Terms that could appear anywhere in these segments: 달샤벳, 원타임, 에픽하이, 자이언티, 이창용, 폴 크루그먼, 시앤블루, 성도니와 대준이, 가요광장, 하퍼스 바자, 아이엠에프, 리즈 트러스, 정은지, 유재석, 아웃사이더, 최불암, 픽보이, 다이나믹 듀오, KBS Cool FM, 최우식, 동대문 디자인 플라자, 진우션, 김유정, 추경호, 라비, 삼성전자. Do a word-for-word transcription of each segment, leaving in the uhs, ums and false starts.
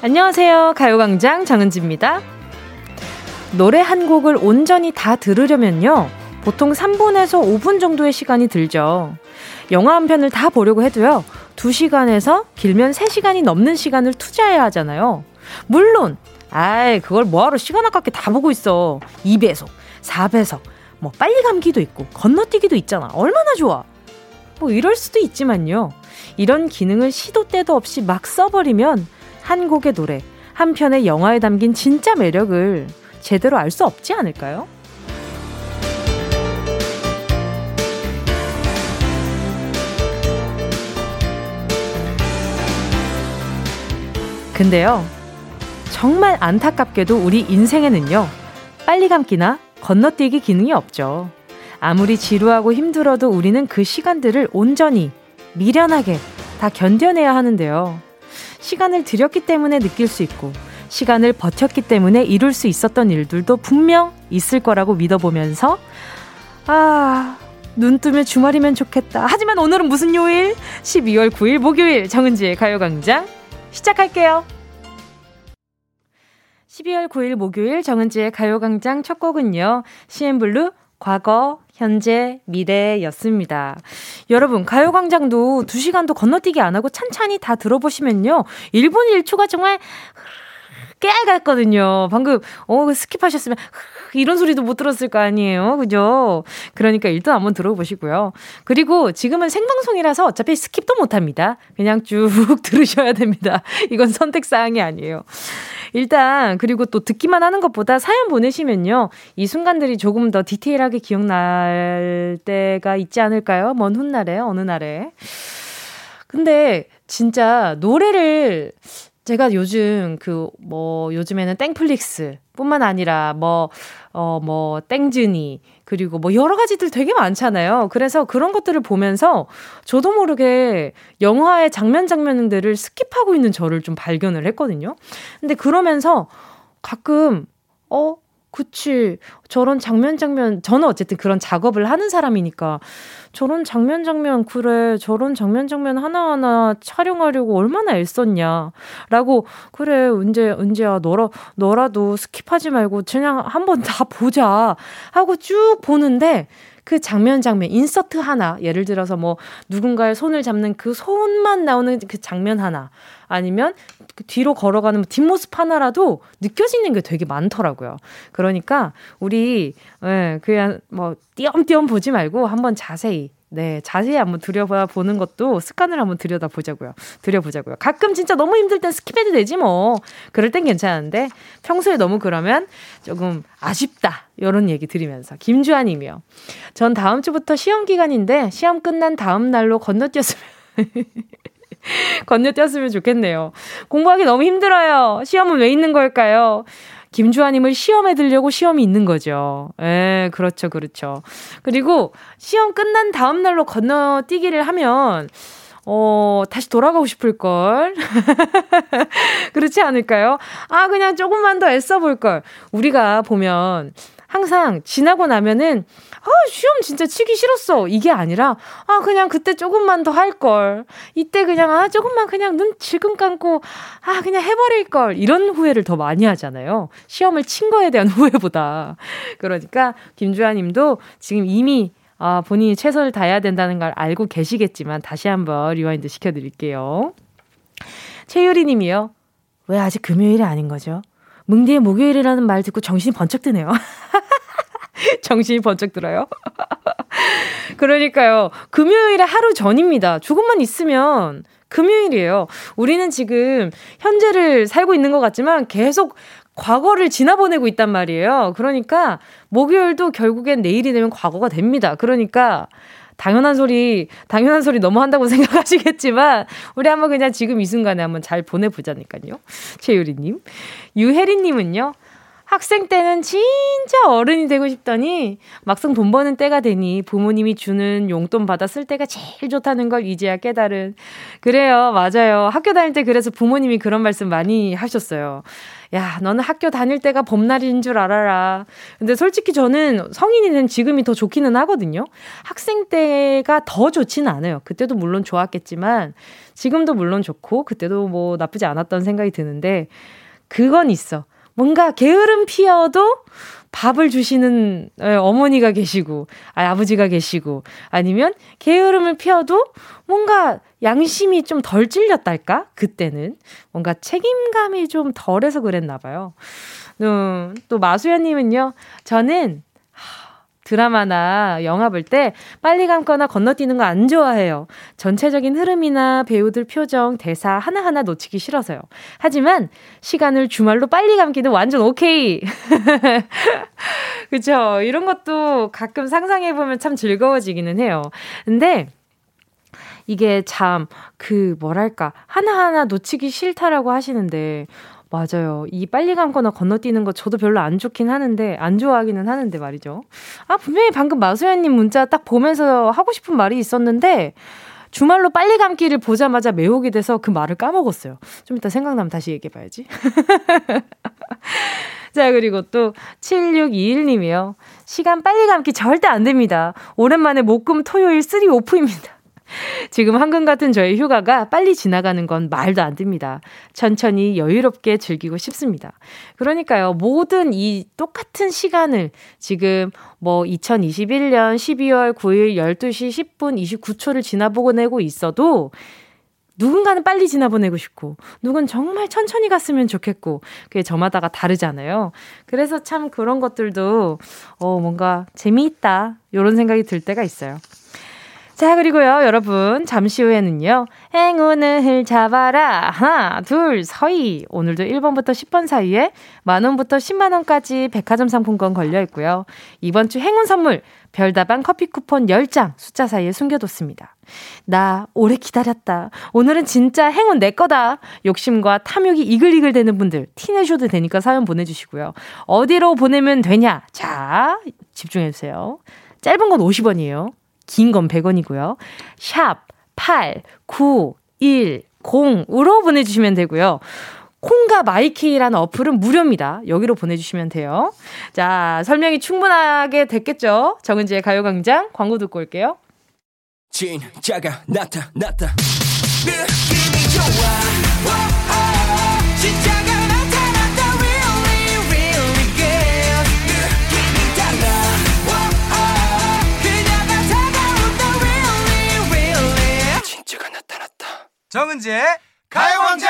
안녕하세요. 가요광장 정은지입니다. 노래 한 곡을 온전히 다 들으려면요, 보통 삼 분에서 오 분 정도의 시간이 들죠. 영화 한 편을 다 보려고 해도요, 두 시간에서 길면 세 시간이 넘는 시간을 투자해야 하잖아요. 물론 아이 그걸 뭐하러 시간 아깝게 다 보고 있어. 이 배속, 사 배속, 뭐 빨리 감기도 있고 건너뛰기도 있잖아. 얼마나 좋아. 뭐 이럴 수도 있지만요, 이런 기능을 시도 때도 없이 막 써버리면 한 곡의 노래, 한 편의 영화에 담긴 진짜 매력을 제대로 알 수 없지 않을까요? 근데요, 정말 안타깝게도 우리 인생에는요, 빨리 감기나 건너뛰기 기능이 없죠. 아무리 지루하고 힘들어도 우리는 그 시간들을 온전히, 미련하게 다 견뎌내야 하는데요. 시간을 들였기 때문에 느낄 수 있고, 시간을 버텼기 때문에 이룰 수 있었던 일들도 분명 있을 거라고 믿어보면서, 아, 눈 뜨면 주말이면 좋겠다. 하지만 오늘은 무슨 요일? 십이월 구일 목요일 정은지의 가요광장 시작할게요. 십이월 구일 목요일 정은지의 가요광장 첫 곡은요, 시앤블루 과거, 현재, 미래였습니다. 여러분, 가요광장도 두 시간도 건너뛰기 안 하고 찬찬히 다 들어보시면요, 일 분 일 초가 정말 깨알같거든요. 방금 어, 스킵하셨으면 이런 소리도 못 들었을 거 아니에요. 그죠? 그러니까 일단 한번 들어보시고요. 그리고 지금은 생방송이라서 어차피 스킵도 못합니다. 그냥 쭉 들으셔야 됩니다. 이건 선택사항이 아니에요. 일단 그리고 또 듣기만 하는 것보다 사연 보내시면요, 이 순간들이 조금 더 디테일하게 기억날 때가 있지 않을까요? 먼 훗날에, 어느 날에. 근데 진짜 노래를 제가 요즘 그 뭐 요즘에는 땡플릭스 뿐만 아니라 뭐 어 뭐 땡즈니 그리고 뭐 여러 가지들 되게 많잖아요. 그래서 그런 것들을 보면서 저도 모르게 영화의 장면 장면들을 스킵하고 있는 저를 좀 발견을 했거든요. 근데 그러면서 가끔 어 그치 저런 장면 장면, 저는 어쨌든 그런 작업을 하는 사람이니까 저런 장면 장면 그래 저런 장면 장면 하나하나 촬영하려고 얼마나 애썼냐 라고, 그래 은재, 은재야 너라, 너라도 스킵하지 말고 그냥 한번 다 보자 하고 쭉 보는데, 그 장면 장면 인서트 하나, 예를 들어서 뭐 누군가의 손을 잡는 그 손만 나오는 그 장면 하나, 아니면 그 뒤로 걸어가는 뒷모습 하나라도 느껴지는 게 되게 많더라고요. 그러니까 우리 예, 그냥 뭐 띄엄띄엄 보지 말고 한번 자세히, 네, 자세히 한번 들여다보는 것도 습관을 한번 들여다보자고요. 들여보자고요. 가끔 진짜 너무 힘들 땐 스킵해도 되지 뭐. 그럴 땐 괜찮은데 평소에 너무 그러면 조금 아쉽다. 이런 얘기 드리면서 김주아 님이요. 전 다음 주부터 시험 기간인데 시험 끝난 다음 날로 건너뛰었으면 건너뛰었으면 좋겠네요. 공부하기 너무 힘들어요. 시험은 왜 있는 걸까요? 김주아님을 시험에 들려고 시험이 있는 거죠. 예, 그렇죠, 그렇죠. 그리고 시험 끝난 다음 날로 건너뛰기를 하면, 어, 다시 돌아가고 싶을걸. 그렇지 않을까요? 아, 그냥 조금만 더 애써볼걸. 우리가 보면, 항상 지나고 나면은 아 시험 진짜 치기 싫었어 이게 아니라, 아 그냥 그때 조금만 더 할걸, 이때 그냥 아 조금만 그냥 눈 질끈 감고 아 그냥 해버릴걸, 이런 후회를 더 많이 하잖아요, 시험을 친 거에 대한 후회보다. 그러니까 김주아님도 지금 이미 아, 본인이 최선을 다해야 된다는 걸 알고 계시겠지만 다시 한번 리와인드 시켜드릴게요. 최유리 님이요. 왜 아직 금요일이 아닌 거죠? 뭉디의 목요일이라는 말 듣고 정신이 번쩍 드네요. 정신이 번쩍 들어요? 그러니까요. 금요일의 하루 전입니다. 조금만 있으면 금요일이에요. 우리는 지금 현재를 살고 있는 것 같지만 계속 과거를 지나보내고 있단 말이에요. 그러니까 목요일도 결국엔 내일이 되면 과거가 됩니다. 그러니까 당연한 소리, 당연한 소리 너무 한다고 생각하시겠지만, 우리 한번 그냥 지금 이 순간에 한번 잘 보내보자니까요. 최유리님. 유혜리님은요, 학생 때는 진짜 어른이 되고 싶더니 막상 돈 버는 때가 되니 부모님이 주는 용돈 받아 쓸 때가 제일 좋다는 걸 이제야 깨달은. 그래요, 맞아요. 학교 다닐 때 그래서 부모님이 그런 말씀 많이 하셨어요. 야, 너는 학교 다닐 때가 봄날인 줄 알아라. 근데 솔직히 저는 성인이 된 지금이 더 좋기는 하거든요. 학생 때가 더 좋지는 않아요. 그때도 물론 좋았겠지만 지금도 물론 좋고 그때도 뭐 나쁘지 않았던 생각이 드는데, 그건 있어. 뭔가 게으름 피어도 밥을 주시는 어머니가 계시고, 아니, 아버지가 계시고, 아니면 게으름을 피워도 뭔가 양심이 좀 덜 찔렸달까? 그때는 뭔가 책임감이 좀 덜해서 그랬나 봐요. 음, 또 마수연님은요, 저는 드라마나 영화 볼 때 빨리 감거나 건너뛰는 거 안 좋아해요. 전체적인 흐름이나 배우들 표정, 대사 하나하나 놓치기 싫어서요. 하지만 시간을 주말로 빨리 감기는 완전 오케이. 그렇죠. 이런 것도 가끔 상상해보면 참 즐거워지기는 해요. 근데 이게 참 그 뭐랄까, 하나하나 놓치기 싫다라고 하시는데 맞아요. 이 빨리 감거나 건너뛰는 거 저도 별로 안 좋긴 하는데, 안 좋아하기는 하는데 말이죠. 아, 분명히 방금 마소연님 문자 딱 보면서 하고 싶은 말이 있었는데, 주말로 빨리 감기를 보자마자 매혹이 돼서 그 말을 까먹었어요. 좀 이따 생각나면 다시 얘기해봐야지. 자, 그리고 또 칠육이일 님이요. 시간 빨리 감기 절대 안 됩니다. 오랜만에 목금 토요일 쓰리 오프입니다. 지금 황금 같은 저의 휴가가 빨리 지나가는 건 말도 안 됩니다. 천천히 여유롭게 즐기고 싶습니다. 그러니까요, 모든 이 똑같은 시간을 지금 뭐 이천이십일 년 십이월 구일 열두 시 십 분 이십구 초를 지나보내고 있어도 누군가는 빨리 지나보내고 싶고, 누군 정말 천천히 갔으면 좋겠고, 그게 저마다가 다르잖아요. 그래서 참 그런 것들도 어, 뭔가 재미있다, 이런 생각이 들 때가 있어요. 자, 그리고요, 여러분, 잠시 후에는요, 행운을 잡아라. 하나, 둘, 서희. 오늘도 일 번부터 십 번 사이에 만 원부터 십만 원까지 백화점 상품권 걸려있고요. 이번 주 행운 선물, 별다방 커피 쿠폰 열 장 숫자 사이에 숨겨뒀습니다. 나 오래 기다렸다. 오늘은 진짜 행운 내 거다. 욕심과 탐욕이 이글이글 되는 분들, 티내셔도 되니까 사연 보내주시고요. 어디로 보내면 되냐? 자, 집중해주세요. 짧은 건 오십 원이에요. 긴 건 백 원이고요. 샵 팔 구 일 공으로 보내주시면 되고요. 콩과 마이케이라는 어플은 무료입니다. 여기로 보내주시면 돼요. 자, 설명이 충분하게 됐겠죠? 정은지의 가요광장 광고 듣고 올게요. 진짜가 나타났다. 느낌이 좋아. 오오. 진짜가 나타났다. Really really good. 느낌이 달라. 정은지의 가요광장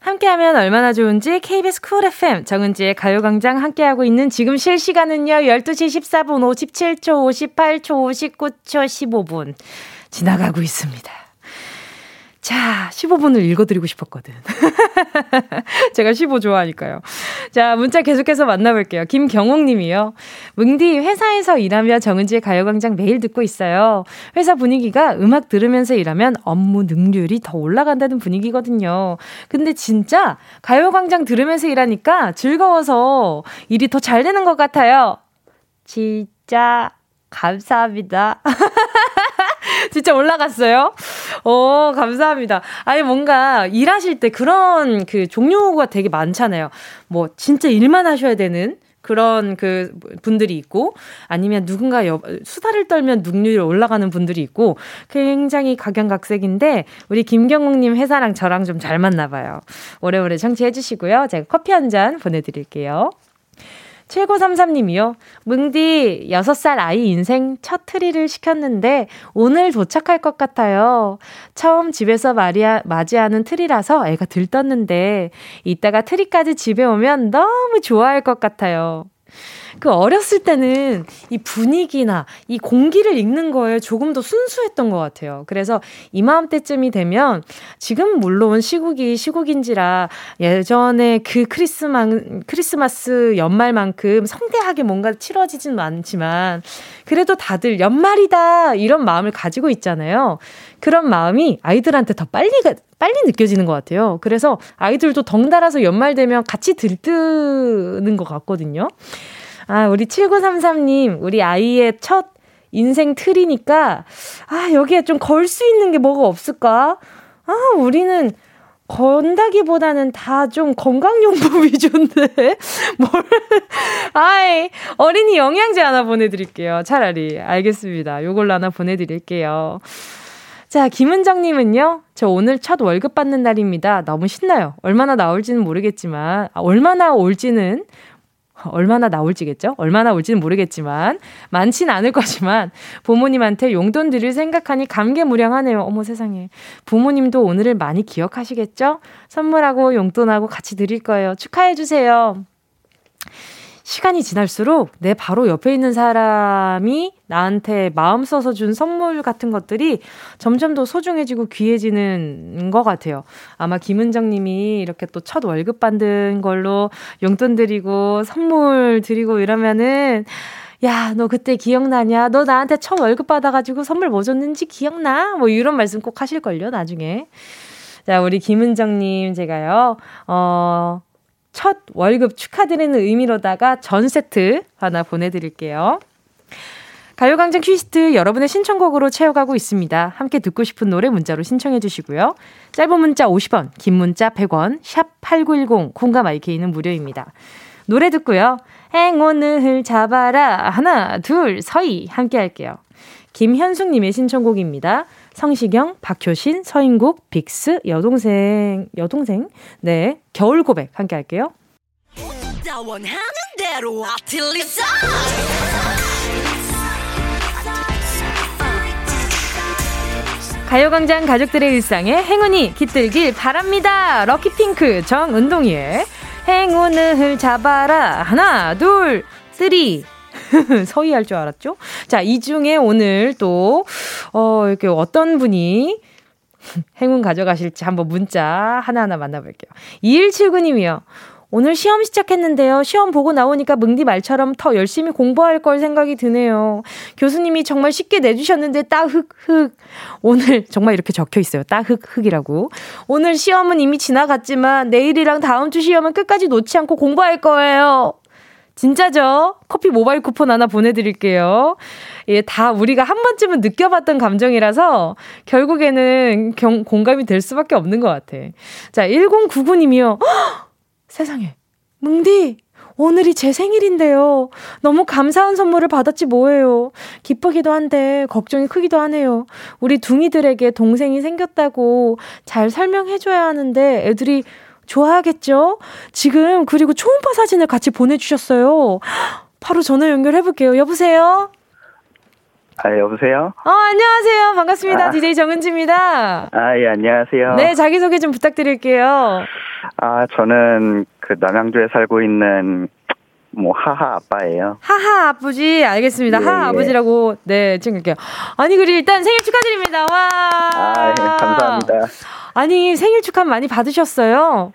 함께하면 얼마나 좋은지. 케이비에스 Cool 에프엠 정은지의 가요광장 함께하고 있는 지금 실시간은요, 열두 시 십사 분 오십칠 초 오십팔 초 오십구 초 십오 분 지나가고 있습니다. 자, 십오 분을 읽어드리고 싶었거든. 제가 십오 좋아하니까요. 자, 문자 계속해서 만나볼게요. 김경옥님이요. 뭉디, 회사에서 일하며 정은지의 가요광장 매일 듣고 있어요. 회사 분위기가 음악 들으면서 일하면 업무 능률이 더 올라간다는 분위기거든요. 근데 진짜 가요광장 들으면서 일하니까 즐거워서 일이 더 잘 되는 것 같아요. 진짜 감사합니다. 진짜 올라갔어요? 오, 감사합니다. 아니, 뭔가 일하실 때 그런 그 종류가 되게 많잖아요. 뭐, 진짜 일만 하셔야 되는 그런 그 분들이 있고, 아니면 누군가 여, 수다를 떨면 능률이 올라가는 분들이 있고, 굉장히 각양각색인데, 우리 김경욱님 회사랑 저랑 좀 잘 맞나봐요. 오래오래 청취해주시고요. 제가 커피 한 잔 보내드릴게요. 칠구삼삼 님이요. 뭉디, 여섯 살 아이 인생 첫 트리를 시켰는데 오늘 도착할 것 같아요. 처음 집에서 마리아, 맞이하는 트리라서 애가 들떴는데 이따가 트리까지 집에 오면 너무 좋아할 것 같아요. 그 어렸을 때는 이 분위기나 이 공기를 읽는 거에 조금 더 순수했던 것 같아요. 그래서 이맘때쯤이 되면, 지금 물론 시국이 시국인지라 예전에 그 크리스마, 크리스마스 연말만큼 성대하게 뭔가 치러지진 않지만, 그래도 다들 연말이다 이런 마음을 가지고 있잖아요. 그런 마음이 아이들한테 더 빨리 빨리 느껴지는 것 같아요. 그래서 아이들도 덩달아서 연말 되면 같이 들뜨는 것 같거든요. 아, 우리 칠구삼삼 님, 우리 아이의 첫 인생 틀이니까 아, 여기에 좀 걸 수 있는 게 뭐가 없을까? 아, 우리는 건다기보다는 다 좀 건강용품 위주인데 뭘 아이 어린이 영양제 하나 보내드릴게요. 차라리 알겠습니다. 요걸로 하나 보내드릴게요. 자, 김은정님은요, 저 오늘 첫 월급 받는 날입니다. 너무 신나요. 얼마나 나올지는 모르겠지만 아, 얼마나 올지는 얼마나 나올지겠죠? 얼마나 올지는 모르겠지만 많진 않을 거지만 부모님한테 용돈 드릴 생각하니 감개무량하네요. 어머 세상에. 부모님도 오늘을 많이 기억하시겠죠? 선물하고 용돈하고 같이 드릴 거예요. 축하해 주세요. 시간이 지날수록 내 바로 옆에 있는 사람이 나한테 마음 써서 준 선물 같은 것들이 점점 더 소중해지고 귀해지는 것 같아요. 아마 김은정 님이 이렇게 또 첫 월급 받은 걸로 용돈 드리고 선물 드리고 이러면은 야, 너 그때 기억나냐? 너 나한테 첫 월급 받아가지고 선물 뭐 줬는지 기억나? 뭐 이런 말씀 꼭 하실걸요, 나중에. 자, 우리 김은정 님 제가요. 어... 첫 월급 축하드리는 의미로다가 전 세트 하나 보내드릴게요. 가요광장 퀴즈트 여러분의 신청곡으로 채워가고 있습니다. 함께 듣고 싶은 노래 문자로 신청해 주시고요. 짧은 문자 오십 원, 긴 문자 백 원, 샵 팔구일공, 공감 아이케이는 무료입니다. 노래 듣고요. 행운을 잡아라. 하나, 둘, 서희 함께 할게요. 김현숙님의 신청곡입니다. 성시경, 박효신, 서인국, 빅스, 여동생, 여동생, 네, 겨울고백 함께 할게요. 가요광장 가족들의 일상에 행운이 깃들길 바랍니다. 럭키핑크 정은동이의 행운을 잡아라. 하나, 둘, 쓰리. 서희 할 줄 알았죠? 자, 이 중에 오늘 또, 어, 이렇게 어떤 분이 행운 가져가실지 한번 문자 하나하나 만나볼게요. 이일칠구 님이요. 오늘 시험 시작했는데요. 시험 보고 나오니까 뭉디 말처럼 더 열심히 공부할 걸 생각이 드네요. 교수님이 정말 쉽게 내주셨는데 따흑흑. 오늘 정말 이렇게 적혀 있어요. 따흑흑이라고. 오늘 시험은 이미 지나갔지만 내일이랑 다음 주 시험은 끝까지 놓지 않고 공부할 거예요. 진짜죠? 커피 모바일 쿠폰 하나 보내드릴게요. 예, 다 우리가 한 번쯤은 느껴봤던 감정이라서 결국에는 경, 공감이 될 수밖에 없는 것 같아. 자, 일공구구 님이요. 허! 세상에. 뭉디! 오늘이 제 생일인데요. 너무 감사한 선물을 받았지 뭐예요. 기쁘기도 한데 걱정이 크기도 하네요. 우리 둥이들에게 동생이 생겼다고 잘 설명해줘야 하는데 애들이 좋아하겠죠? 지금 그리고 초음파 사진을 같이 보내주셨어요. 바로 전화 연결해볼게요. 여보세요? 아, 여보세요? 어, 안녕하세요. 반갑습니다. 아, 디제이 정은지입니다. 아, 예, 안녕하세요. 네, 자기소개 좀 부탁드릴게요. 아, 저는 그 남양주에 살고 있는 뭐 하하 아빠예요. 하하 아버지. 알겠습니다. 예, 하하 예. 아버지라고 네 챙길게요. 아니 그리고 일단 생일 축하드립니다. 와. 아, 예, 감사합니다. 아니 생일 축하 많이 받으셨어요?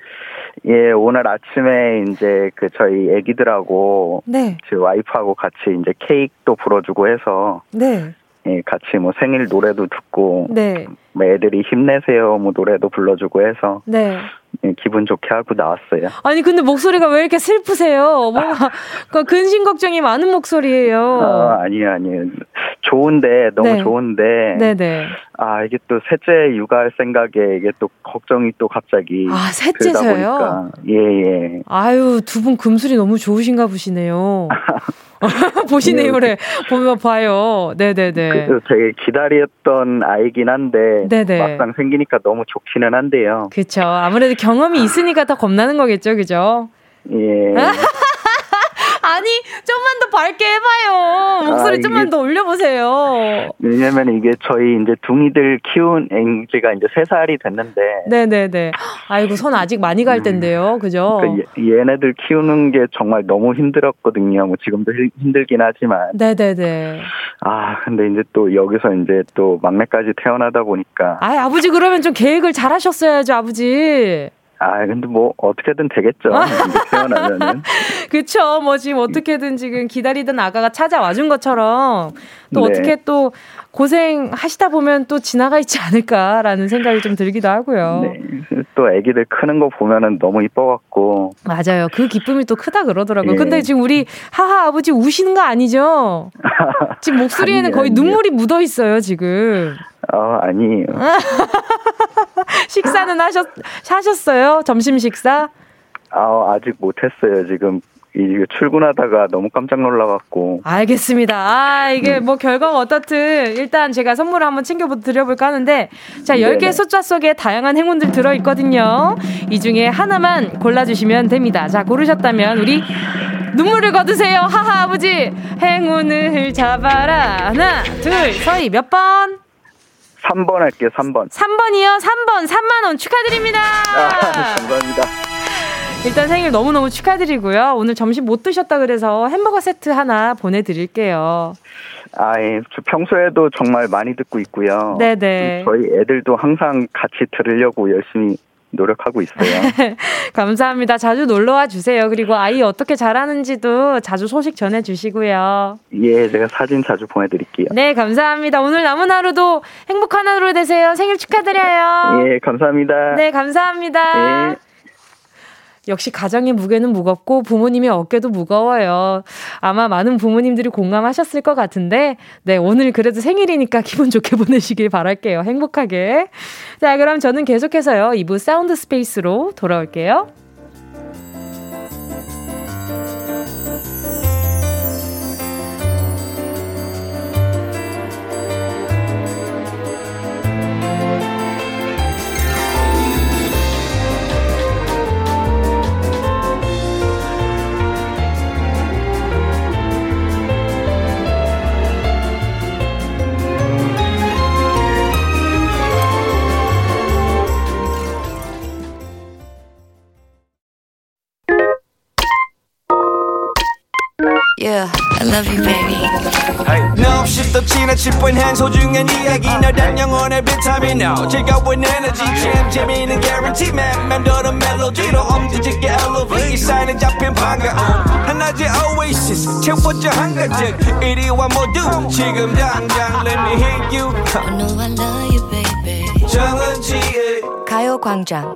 예, 오늘 아침에 이제 그 저희 애기들하고 네. 제 와이프하고 같이 이제 케이크도 불어주고 해서 네. 예, 같이 뭐 생일 노래도 듣고 네. 뭐 애들이 힘내세요 뭐 노래도 불러주고 해서 네. 예, 기분 좋게 하고 나왔어요. 아니 근데 목소리가 왜 이렇게 슬프세요? 뭔가 아. 근심 걱정이 많은 목소리예요. 어, 아니요 아니요 좋은데 너무 네. 좋은데 네네. 아 이게 또 셋째 육아할 생각에 이게 또 걱정이 또 갑자기 아 셋째서요? 예예. 예. 아유 두 분 금술이 너무 좋으신가 보시네요. 보시네요. 그래 보면 봐요. 네네네. 그, 되게 기다렸던 아이긴 한데 네네. 막상 생기니까 너무 좋기는 한데요. 그렇죠. 아무래도 경험이 있으니까 더 겁나는 거겠죠, 그죠? 예. 아니 좀만 더 밝게 해봐요. 목소리 아, 좀만 이게, 더 올려보세요. 왜냐면 이게 저희 이제 둥이들 키운 앵지가 이제 세 살이 됐는데. 네네네. 아이고 손 아직 많이 갈 텐데요, 그죠? 그러니까 얘, 얘네들 키우는 게 정말 너무 힘들었거든요. 뭐 지금도 힘들긴 하지만. 네네네. 아 근데 이제 또 여기서 이제 또 막내까지 태어나다 보니까. 아 아버지 그러면 좀 계획을 잘 하셨어야죠, 아버지. 아, 근데 뭐 어떻게든 되겠죠. 표현하면은. 그렇죠. 뭐 지금 어떻게든 지금 기다리던 아가가 찾아와 준 것처럼 또 네. 어떻게 또 고생하시다 보면 또 지나가 있지 않을까라는 생각이 좀 들기도 하고요. 네. 또 아기들 크는 거 보면은 너무 이뻐갖고. 맞아요. 그 기쁨이 또 크다 그러더라고요. 예. 근데 지금 우리 하하 아버지 우시는 거 아니죠? 지금 목소리에는 아니에요, 거의 아니에요. 눈물이 묻어 있어요, 지금. 어, 아니에요. 식사는 하셨, 하셨어요? 점심 식사? 아, 아직 못했어요. 지금 이 출근하다가 너무 깜짝 놀라갖고. 알겠습니다. 아, 이게 뭐 결과가 어떻든 일단 제가 선물을 한번 챙겨드려볼까 하는데, 자, 열 개의 숫자 속에 다양한 행운들 들어있거든요. 이 중에 하나만 골라주시면 됩니다. 자, 고르셨다면 우리 눈물을 거두세요. 하하 아버지 행운을 잡아라. 하나, 둘, 서희 몇 번? 삼 번 할게요. 삼 번. 삼 번이요? 삼 번. 삼만 원 축하드립니다. 아, 감사합니다. 일단 생일 너무너무 축하드리고요. 오늘 점심 못 드셨다 그래서 햄버거 세트 하나 보내드릴게요. 아, 예. 저 평소에도 정말 많이 듣고 있고요. 네네. 저희 애들도 항상 같이 들으려고 열심히 노력하고 있어요. 감사합니다. 자주 놀러와 주세요. 그리고 아이 어떻게 자라는지도 자주 소식 전해주시고요. 예, 제가 사진 자주 보내드릴게요. 네, 감사합니다. 오늘 남은 하루도 행복한 하루 되세요. 생일 축하드려요. 예, 감사합니다. 네, 감사합니다. 예. 역시 가정의 무게는 무겁고 부모님의 어깨도 무거워요. 아마 많은 부모님들이 공감하셨을 것 같은데, 네, 오늘 그래도 생일이니까 기분 좋게 보내시길 바랄게요. 행복하게. 자, 그럼 저는 계속해서요, 이 부 사운드 스페이스로 돌아올게요. Yeah, I love you, baby. No, she's the chill 뻔한 소중한 이야기. 너 단 영혼의 비타민 now. 즐거운 에너지 참 재미있는 guarantee man. 맘대로 멜로디로 엉터지게 엘로브. 이 사인은 잡힌 반가움. 하나의 oasis 채워져 한 가득. 이리와 모두 지금 당장. Let me hit you. I know I love you, baby. 정은지의 가요광장.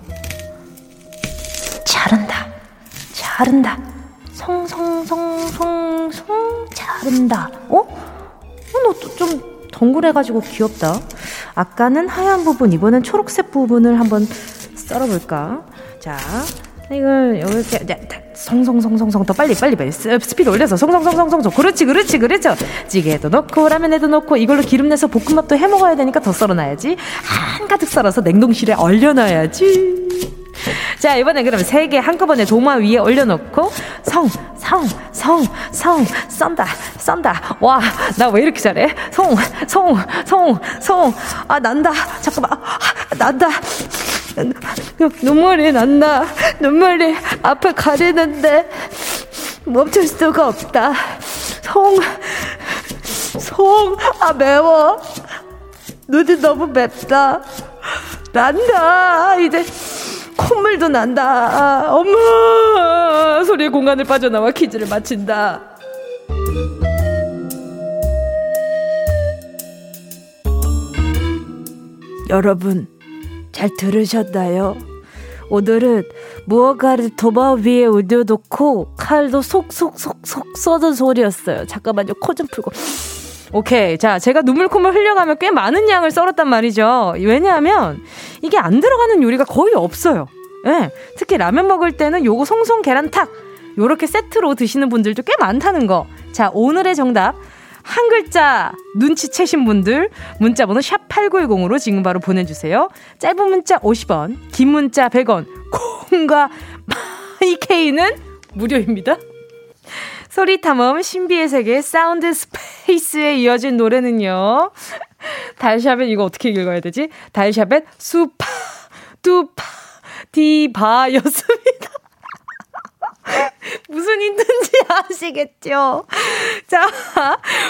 자른다, 자른다, 송송송송송 자른다. 어? 어, 너 좀 덩굴해가지고 귀엽다. 아까는 하얀 부분, 이번엔 초록색 부분을 한번 썰어볼까? 자, 이걸 이렇게 송송송송송 더 빨리 빨리 빨리 스피드 올려서 송송송송송. 그렇지 그렇지 그렇지. 찌개에도 넣고 라면에도 넣고 이걸로 기름 내서 볶음밥도 해 먹어야 되니까 더 썰어놔야지. 한가득 썰어서 냉동실에 얼려놔야지. 자, 이번엔 그럼 세 개 한꺼번에 도마 위에 올려놓고 성, 성, 성, 성, 썬다, 썬다. 와, 나 왜 이렇게 잘해? 송, 송, 송, 송. 아, 난다. 잠깐만. 아, 난다. 눈물이 난다. 눈물이 앞을 가리는데 멈출 수가 없다. 송, 송. 아, 매워. 눈이 너무 맵다. 난다. 이제 콧물도 난다. 어머, 소리의 공간을 빠져나와 퀴즈를 마친다. 여러분, 잘 들으셨나요? 오늘은 무언가를 도마 위에 올려놓고 칼도 속속속속 쏘는 소리였어요. 잠깐만요, 코 좀 풀고. 오케이. 자, 제가 눈물 콧물 흘려가며 꽤 많은 양을 썰었단 말이죠. 왜냐하면 이게 안 들어가는 요리가 거의 없어요. 예. 특히 라면 먹을 때는 요거 송송 계란탁 요렇게 세트로 드시는 분들도 꽤 많다는 거. 자, 오늘의 정답 한 글자 눈치채신 분들 문자번호 샵팔구일공으로 지금 바로 보내주세요. 짧은 문자 오십 원, 긴 문자 백 원, 콩과 마이케이는 무료입니다. 소리탐험 신비의 세계 사운드 스페이스에 이어진 노래는요. 달샤벳 이거 어떻게 읽어야 되지? 달샤벳 수파 두파 디바였습니다. 무슨 힌트인지 아시겠죠? 자,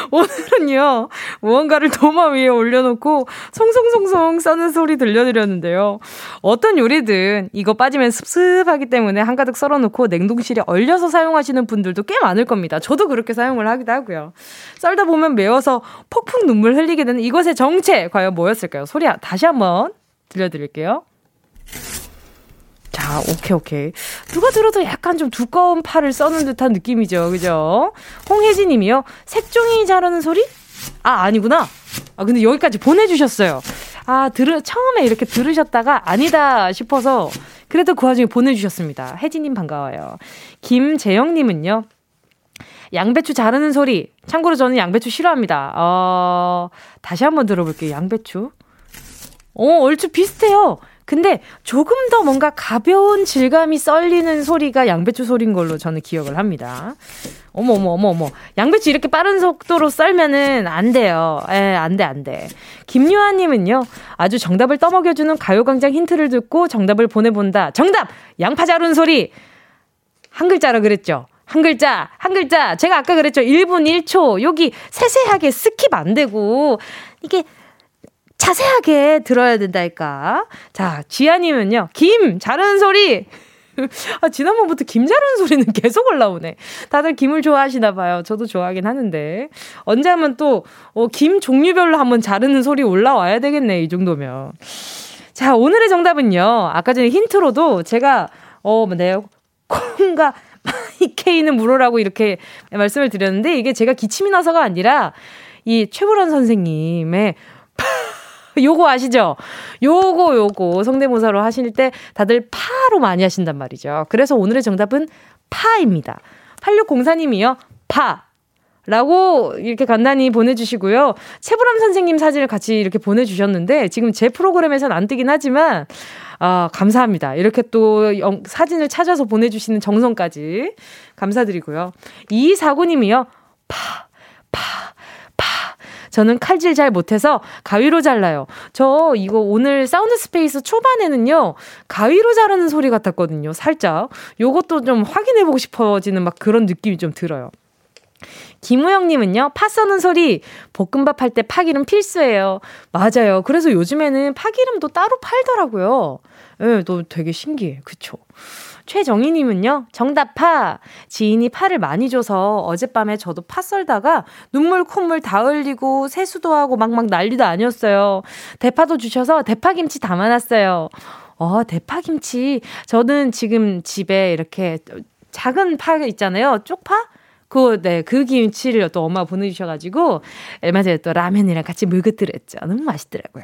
오늘은요 무언가를 도마 위에 올려놓고 송송송송 써는 소리 들려드렸는데요. 어떤 요리든 이거 빠지면 습습하기 때문에 한가득 썰어놓고 냉동실에 얼려서 사용하시는 분들도 꽤 많을 겁니다. 저도 그렇게 사용을 하기도 하고요. 썰다 보면 매워서 폭풍 눈물 흘리게 되는 이것의 정체 과연 뭐였을까요? 소리 다시 한번 들려드릴게요. 자, 오케이, 오케이. 누가 들어도 약간 좀 두꺼운 팔을 써는 듯한 느낌이죠. 그죠? 홍혜진 님이요. 색종이 자르는 소리? 아, 아니구나. 아, 근데 여기까지 보내주셨어요. 아, 들으, 처음에 이렇게 들으셨다가 아니다 싶어서 그래도 그 와중에 보내주셨습니다. 혜진 님 반가워요. 김재영 님은요. 양배추 자르는 소리. 참고로 저는 양배추 싫어합니다. 어, 다시 한번 들어볼게요. 양배추. 어, 얼추 비슷해요. 근데 조금 더 뭔가 가벼운 질감이 썰리는 소리가 양배추 소리인 걸로 저는 기억을 합니다. 어머 어머 어머 어머, 양배추 이렇게 빠른 속도로 썰면은 안 돼요. 에, 안 돼 안 돼. 김유아님은요, 아주 정답을 떠먹여주는 가요광장 힌트를 듣고 정답을 보내본다. 정답 양파 자른 소리. 한 글자라 그랬죠. 한 글자, 한 글자. 제가 아까 그랬죠. 일 분 일 초. 여기 세세하게 스킵 안 되고 이게 자세하게 들어야 된다니까. 자, 지아님은요, 김 자르는 소리. 아, 지난번부터 김 자르는 소리는 계속 올라오네. 다들 김을 좋아하시나 봐요. 저도 좋아하긴 하는데 언제 하면 또 어, 김 종류별로 한번 자르는 소리 올라와야 되겠네, 이 정도면. 자, 오늘의 정답은요, 아까 전에 힌트로도 제가 어, 네, 콩과 마이케이는 무료라고 이렇게 말씀을 드렸는데 이게 제가 기침이 나서가 아니라 이 최불원 선생님의 요거 아시죠? 요거 요거 성대모사로 하실 때 다들 파로 많이 하신단 말이죠. 그래서 오늘의 정답은 파입니다. 팔육공사님이요. 파. 라고 이렇게 간단히 보내주시고요. 최불암 선생님 사진을 같이 이렇게 보내주셨는데 지금 제 프로그램에서는 안 뜨긴 하지만 아, 감사합니다. 이렇게 또 영, 사진을 찾아서 보내주시는 정성까지 감사드리고요. 이이사구님이요. 파. 파. 저는 칼질 잘 못해서 가위로 잘라요. 저 이거 오늘 사운드 스페이스 초반에는요, 가위로 자르는 소리 같았거든요. 살짝. 요것도 좀 확인해보고 싶어지는 막 그런 느낌이 좀 들어요. 김우영님은요, 파 써는 소리. 볶음밥 할 때 파기름 필수예요. 맞아요. 그래서 요즘에는 파기름도 따로 팔더라고요. 예, 너 되게 신기해. 그쵸? 최정희님은요, 정답 파. 지인이 파를 많이 줘서 어젯밤에 저도 파 썰다가 눈물 콧물 다 흘리고 세수도 하고 막막 난리도 아니었어요. 대파도 주셔서 대파김치 담아놨어요. 어, 대파김치. 저는 지금 집에 이렇게 작은 파 있잖아요. 쪽파? 그, 네, 그 김치를 또 엄마 보내주셔가지고, 얼마 전에 또 라면이랑 같이 물그뜨렸죠. 너무 맛있더라고요.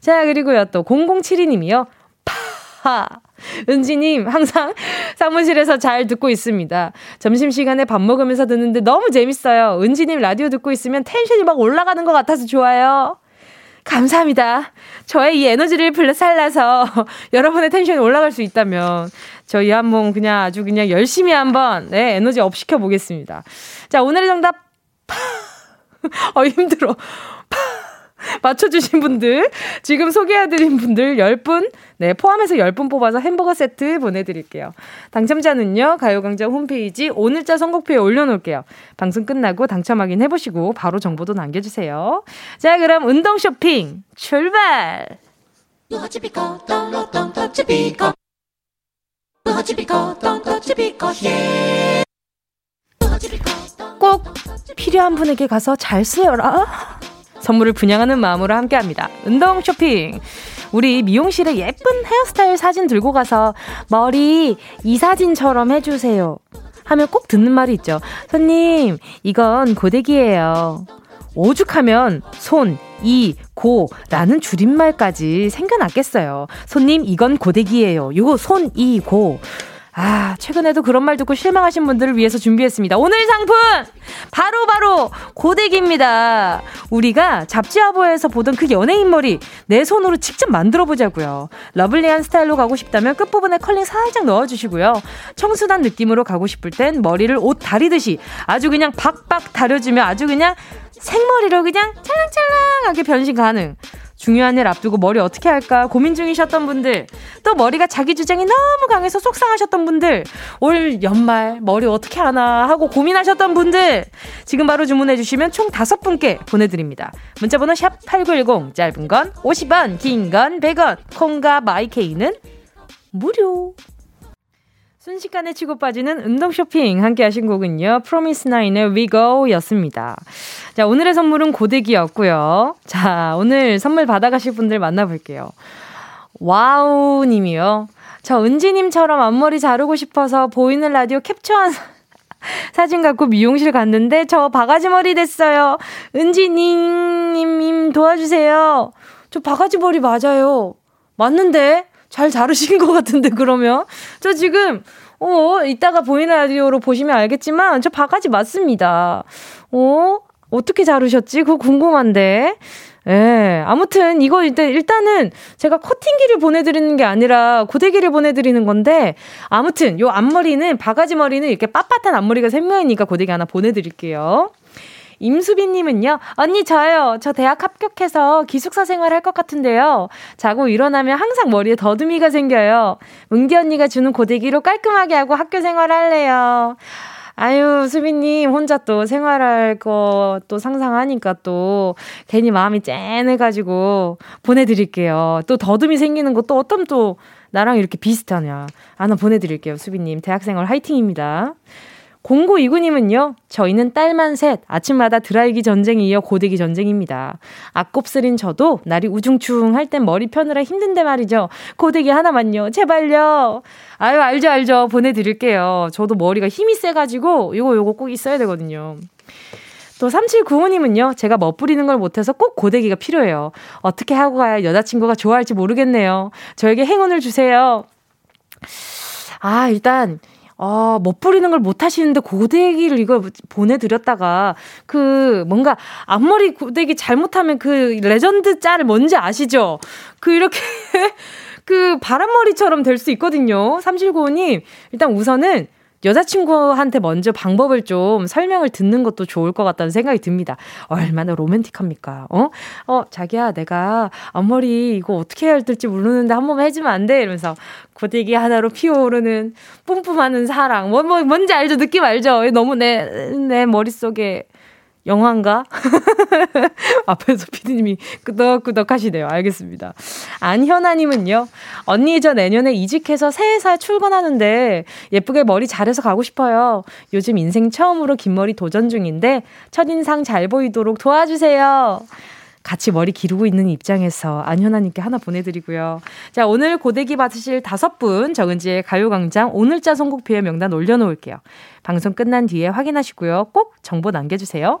자, 그리고요, 또 공공칠이님이요. 파! 은지님, 항상 사무실에서 잘 듣고 있습니다. 점심시간에 밥 먹으면서 듣는데 너무 재밌어요. 은지님 라디오 듣고 있으면 텐션이 막 올라가는 것 같아서 좋아요. 감사합니다. 저의 이 에너지를 불살라서 여러분의 텐션이 올라갈 수 있다면 저희 한번 그냥 아주 그냥 열심히 한번, 네, 에너지 업 시켜보겠습니다. 자, 오늘의 정답 파. 어, 힘들어. 파. 맞춰주신 분들, 지금 소개해드린 분들 열 분, 네, 포함해서 열 분 뽑아서 햄버거 세트 보내드릴게요. 당첨자는요, 가요광장 홈페이지 오늘자 선곡표에 올려놓을게요. 방송 끝나고 당첨 확인 해보시고 바로 정보도 남겨주세요. 자, 그럼 운동 쇼핑 출발! 꼭 필요한 분에게 가서 잘 쓰여라. 선물을 분양하는 마음으로 함께합니다. 운동 쇼핑. 우리 미용실에 예쁜 헤어스타일 사진 들고 가서 머리 이 사진처럼 해주세요 하면 꼭 듣는 말이 있죠. 손님, 이건 고데기예요. 오죽하면 손, 이, 고 라는 줄임말까지 생겨났겠어요. 손님, 이건 고데기예요. 요거 손, 이, 고. 아, 최근에도 그런 말 듣고 실망하신 분들을 위해서 준비했습니다. 오늘 상품! 바로바로 바로 고데기입니다. 우리가 잡지화보에서 보던 그 연예인 머리 내 손으로 직접 만들어보자고요. 러블리한 스타일로 가고 싶다면 끝부분에 컬링 살짝 넣어주시고요. 청순한 느낌으로 가고 싶을 땐 머리를 옷 다리듯이 아주 그냥 박박 다려주며 아주 그냥 생머리로 그냥 찰랑찰랑하게 변신 가능. 중요한 일 앞두고 머리 어떻게 할까 고민 중이셨던 분들, 또 머리가 자기 주장이 너무 강해서 속상하셨던 분들, 올 연말 머리 어떻게 하나 하고 고민하셨던 분들, 지금 바로 주문해 주시면 총 다섯 분께 보내드립니다. 문자번호 샵 팔구일공, 짧은 건 오십 원, 긴 건 백 원, 콩과 마이케이는 무료. 순식간에 치고 빠지는 운동 쇼핑 함께 하신 곡은요, 프로미스나인의 We Go 였습니다. 자, 오늘의 선물은 고데기였고요. 자, 오늘 선물 받아가실 분들 만나볼게요. 와우 님이요. 저 은지님처럼 앞머리 자르고 싶어서 보이는 라디오 캡처한 사진 갖고 미용실 갔는데 저 바가지머리 됐어요. 은지님 도와주세요. 저 바가지머리 맞아요. 맞는데? 잘 자르신 것 같은데, 그러면? 저 지금, 어, 이따가 보이는 라디오로 보시면 알겠지만, 저 바가지 맞습니다. 어? 어떻게 자르셨지? 그거 궁금한데. 예. 아무튼, 이거 일단, 일단은 제가 코팅기를 보내드리는 게 아니라 고데기를 보내드리는 건데, 아무튼, 요 앞머리는, 바가지 머리는 이렇게 빳빳한 앞머리가 생명이니까 고데기 하나 보내드릴게요. 임수빈님은요, 언니 저요. 저 대학 합격해서 기숙사 생활할 것 같은데요. 자고 일어나면 항상 머리에 더듬이가 생겨요. 은기 언니가 주는 고데기로 깔끔하게 하고 학교 생활할래요. 아유, 수빈님 혼자 또 생활할 거 또 상상하니까 또 괜히 마음이 짠해가지고 보내드릴게요. 또 더듬이 생기는 거 또 어떤 또 나랑 이렇게 비슷하냐. 하나 보내드릴게요, 수빈님. 대학생활 화이팅입니다. 공구이구님은요, 저희는 딸만 셋, 아침마다 드라이기 전쟁이 이어 고데기 전쟁입니다. 악곱슬인 저도 날이 우중충 할 땐 머리 펴느라 힘든데 말이죠. 고데기 하나만요, 제발요. 아유, 알죠, 알죠. 보내드릴게요. 저도 머리가 힘이 세가지고 이거 이거 꼭 있어야 되거든요. 또 삼칠구오님은요, 제가 멋부리는 걸 못해서 꼭 고데기가 필요해요. 어떻게 하고 가야 여자친구가 좋아할지 모르겠네요. 저에게 행운을 주세요. 아, 일단 아, 멋 부리는 걸 못 하시는데 고데기를 이걸 보내드렸다가 그 뭔가 앞머리 고데기 잘못하면 그 레전드 짤 뭔지 아시죠? 그 이렇게 그 바람머리처럼 될 수 있거든요. 삼칠구오님, 일단 우선은 여자친구한테 먼저 방법을 좀 설명을 듣는 것도 좋을 것 같다는 생각이 듭니다. 얼마나 로맨틱합니까? 어? 어, 자기야, 내가 앞머리 이거 어떻게 해야 될지 모르는데 한 번만 해주면 안 돼? 이러면서 고데기 하나로 피어오르는 뿜뿜하는 사랑. 뭐, 뭐, 뭔지 알죠? 느낌 알죠? 너무 내, 내 머릿속에 영화인가? 앞에서 피디님이 끄덕끄덕 하시네요. 알겠습니다. 안현아님은요, 언니 저 내년에 이직해서 새 회사에 출근하는데 예쁘게 머리 잘해서 가고 싶어요. 요즘 인생 처음으로 긴 머리 도전 중인데 첫인상 잘 보이도록 도와주세요. 같이 머리 기르고 있는 입장에서 안현아님께 하나 보내드리고요. 자, 오늘 고데기 받으실 다섯 분 정은지의 가요광장 오늘자 선곡표의 명단 올려놓을게요. 방송 끝난 뒤에 확인하시고요. 꼭 정보 남겨주세요.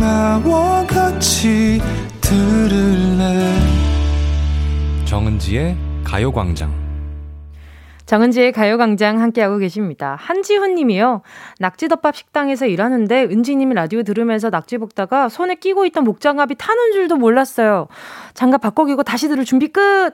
나와 같이 들을래. 정은지의 가요광장. 정은지의 가요광장 함께하고 계십니다. 한지훈 님이요. 낙지덮밥 식당에서 일하는데 은지님이 라디오 들으면서 낙지 볶다가 손에 끼고 있던 목장갑이 타는 줄도 몰랐어요. 장갑 바꿔끼고 다시 들을 준비 끝!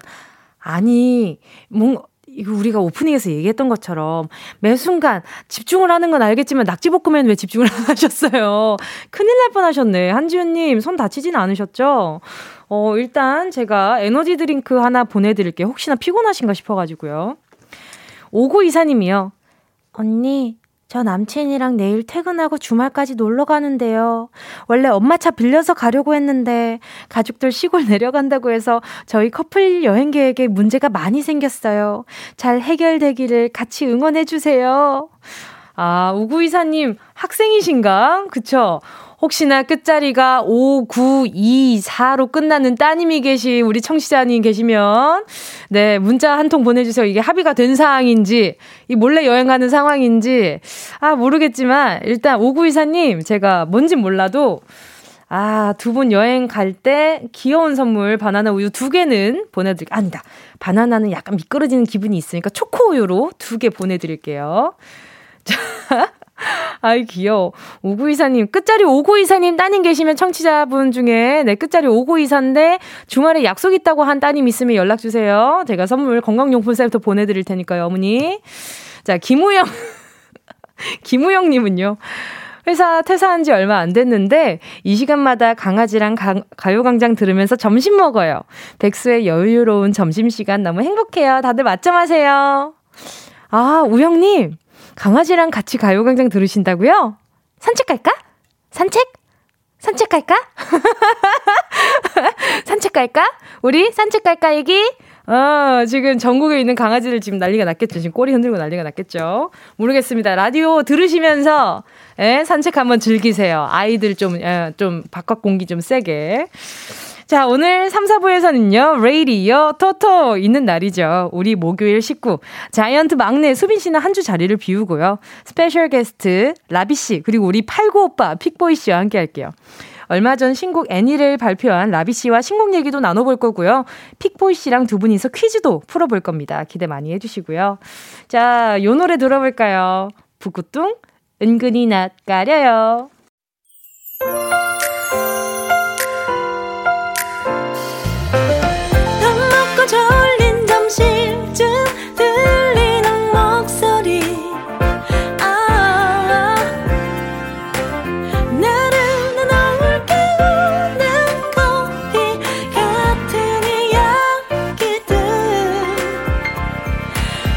아니, 뭔... 이거 우리가 오프닝에서 얘기했던 것처럼 매 순간 집중을 하는 건 알겠지만 낙지볶음엔 왜 집중을 안 하셨어요? 큰일 날 뻔하셨네. 한지훈님, 손 다치진 않으셨죠? 어, 일단 제가 에너지 드링크 하나 보내드릴게요. 혹시나 피곤하신가 싶어가지고요. 오구 이사님이요. 언니, 저 남친이랑 내일 퇴근하고 주말까지 놀러 가는데요. 원래 엄마 차 빌려서 가려고 했는데 가족들 시골 내려간다고 해서 저희 커플 여행 계획에 문제가 많이 생겼어요. 잘 해결되기를 같이 응원해 주세요. 아, 오구이사님 학생이신가? 그쵸? 혹시나 끝자리가 오구이사로 끝나는 따님이 계신 우리 청취자님 계시면 네 문자 한 통 보내주세요. 이게 합의가 된 상황인지 이 몰래 여행하는 상황인지 아 모르겠지만 일단 오구이사님 제가 뭔진 몰라도 아, 두 분 여행 갈 때 귀여운 선물 바나나 우유 두 개는 보내드릴게요. 아니다. 바나나는 약간 미끄러지는 기분이 있으니까 초코 우유로 두 개 보내드릴게요. 자, 아이 귀여워. 오구이사님 끝자리 오구이사님 따님 계시면 청취자분 중에 네 끝자리 오구이사인데 주말에 약속 있다고 한 따님 있으면 연락주세요. 제가 선물 건강용품세트 보내드릴 테니까요. 어머니. 자 김우영 김우영님은요. 회사 퇴사한 지 얼마 안 됐는데 이 시간마다 강아지랑 가, 가요광장 들으면서 점심 먹어요. 백수의 여유로운 점심시간 너무 행복해요. 다들 맞점하세요. 아 우영님 강아지랑 같이 가요광장 들으신다고요? 산책 갈까? 산책? 산책 갈까? 산책 갈까? 우리 산책 갈까 얘기? 어, 지금 전국에 있는 강아지들 지금 난리가 났겠죠. 지금 꼬리 흔들고 난리가 났겠죠. 모르겠습니다. 라디오 들으시면서 예, 산책 한번 즐기세요. 아이들 좀, 예, 좀 바깥 공기 좀 세게. 자, 오늘 삼, 사 부에서는요. 레이디어 토토 있는 날이죠. 우리 목요일 식구 자이언트 막내 수빈 씨는 한 주 자리를 비우고요. 스페셜 게스트 라비 씨 그리고 우리 팔구 오빠 픽보이 씨와 함께 할게요. 얼마 전 신곡 애니를 발표한 라비 씨와 신곡 얘기도 나눠볼 거고요. 픽보이 씨랑 두 분이서 퀴즈도 풀어볼 겁니다. 기대 많이 해주시고요. 자, 요 노래 들어볼까요? 북구뚱 은근히 낯가려요. 밥 먹고 졸린 점심쯤 들리는 목소리 아, 나른한 어울 깨우는 커피 같은 이야기들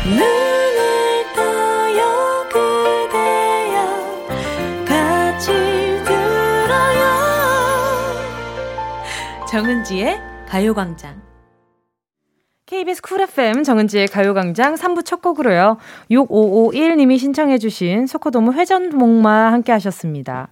눈을 떠요 그대여 같이 들어요 정은지의 가요광장 케이비에스 쿨 에프엠 정은지의 가요광장 삼 부 첫 곡으로요. 육오오일님이 신청해 주신 소코돔 회전목마 함께 하셨습니다.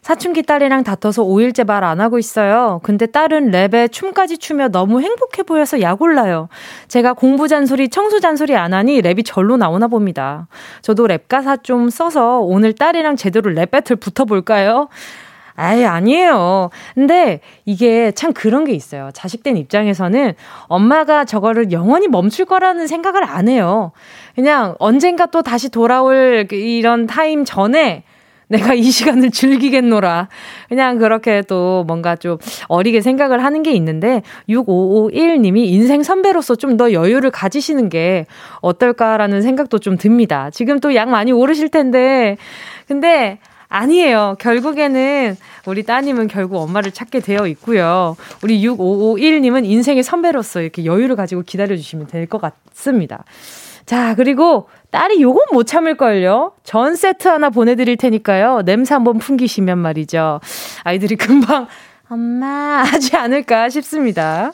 사춘기 딸이랑 다퉈서 오일째 말 안 하고 있어요. 근데 딸은 랩에 춤까지 추며 너무 행복해 보여서 약 올라요. 제가 공부 잔소리 청소 잔소리 안 하니 랩이 절로 나오나 봅니다. 저도 랩 가사 좀 써서 오늘 딸이랑 제대로 랩 배틀 붙어볼까요? 아이, 아니에요. 근데 이게 참 그런 게 있어요. 자식된 입장에서는 엄마가 저거를 영원히 멈출 거라는 생각을 안 해요. 그냥 언젠가 또 다시 돌아올 이런 타임 전에 내가 이 시간을 즐기겠노라. 그냥 그렇게 또 뭔가 좀 어리게 생각을 하는 게 있는데 육오오일님이 인생 선배로서 좀 더 여유를 가지시는 게 어떨까라는 생각도 좀 듭니다. 지금 또 약 많이 오르실 텐데 근데 아니에요. 결국에는 우리 따님은 결국 엄마를 찾게 되어 있고요. 우리 육오오일님은 인생의 선배로서 이렇게 여유를 가지고 기다려주시면 될 것 같습니다. 자, 그리고 딸이 요건 못 참을걸요. 전 세트 하나 보내드릴 테니까요. 냄새 한번 풍기시면 말이죠. 아이들이 금방 엄마 하지 않을까 싶습니다.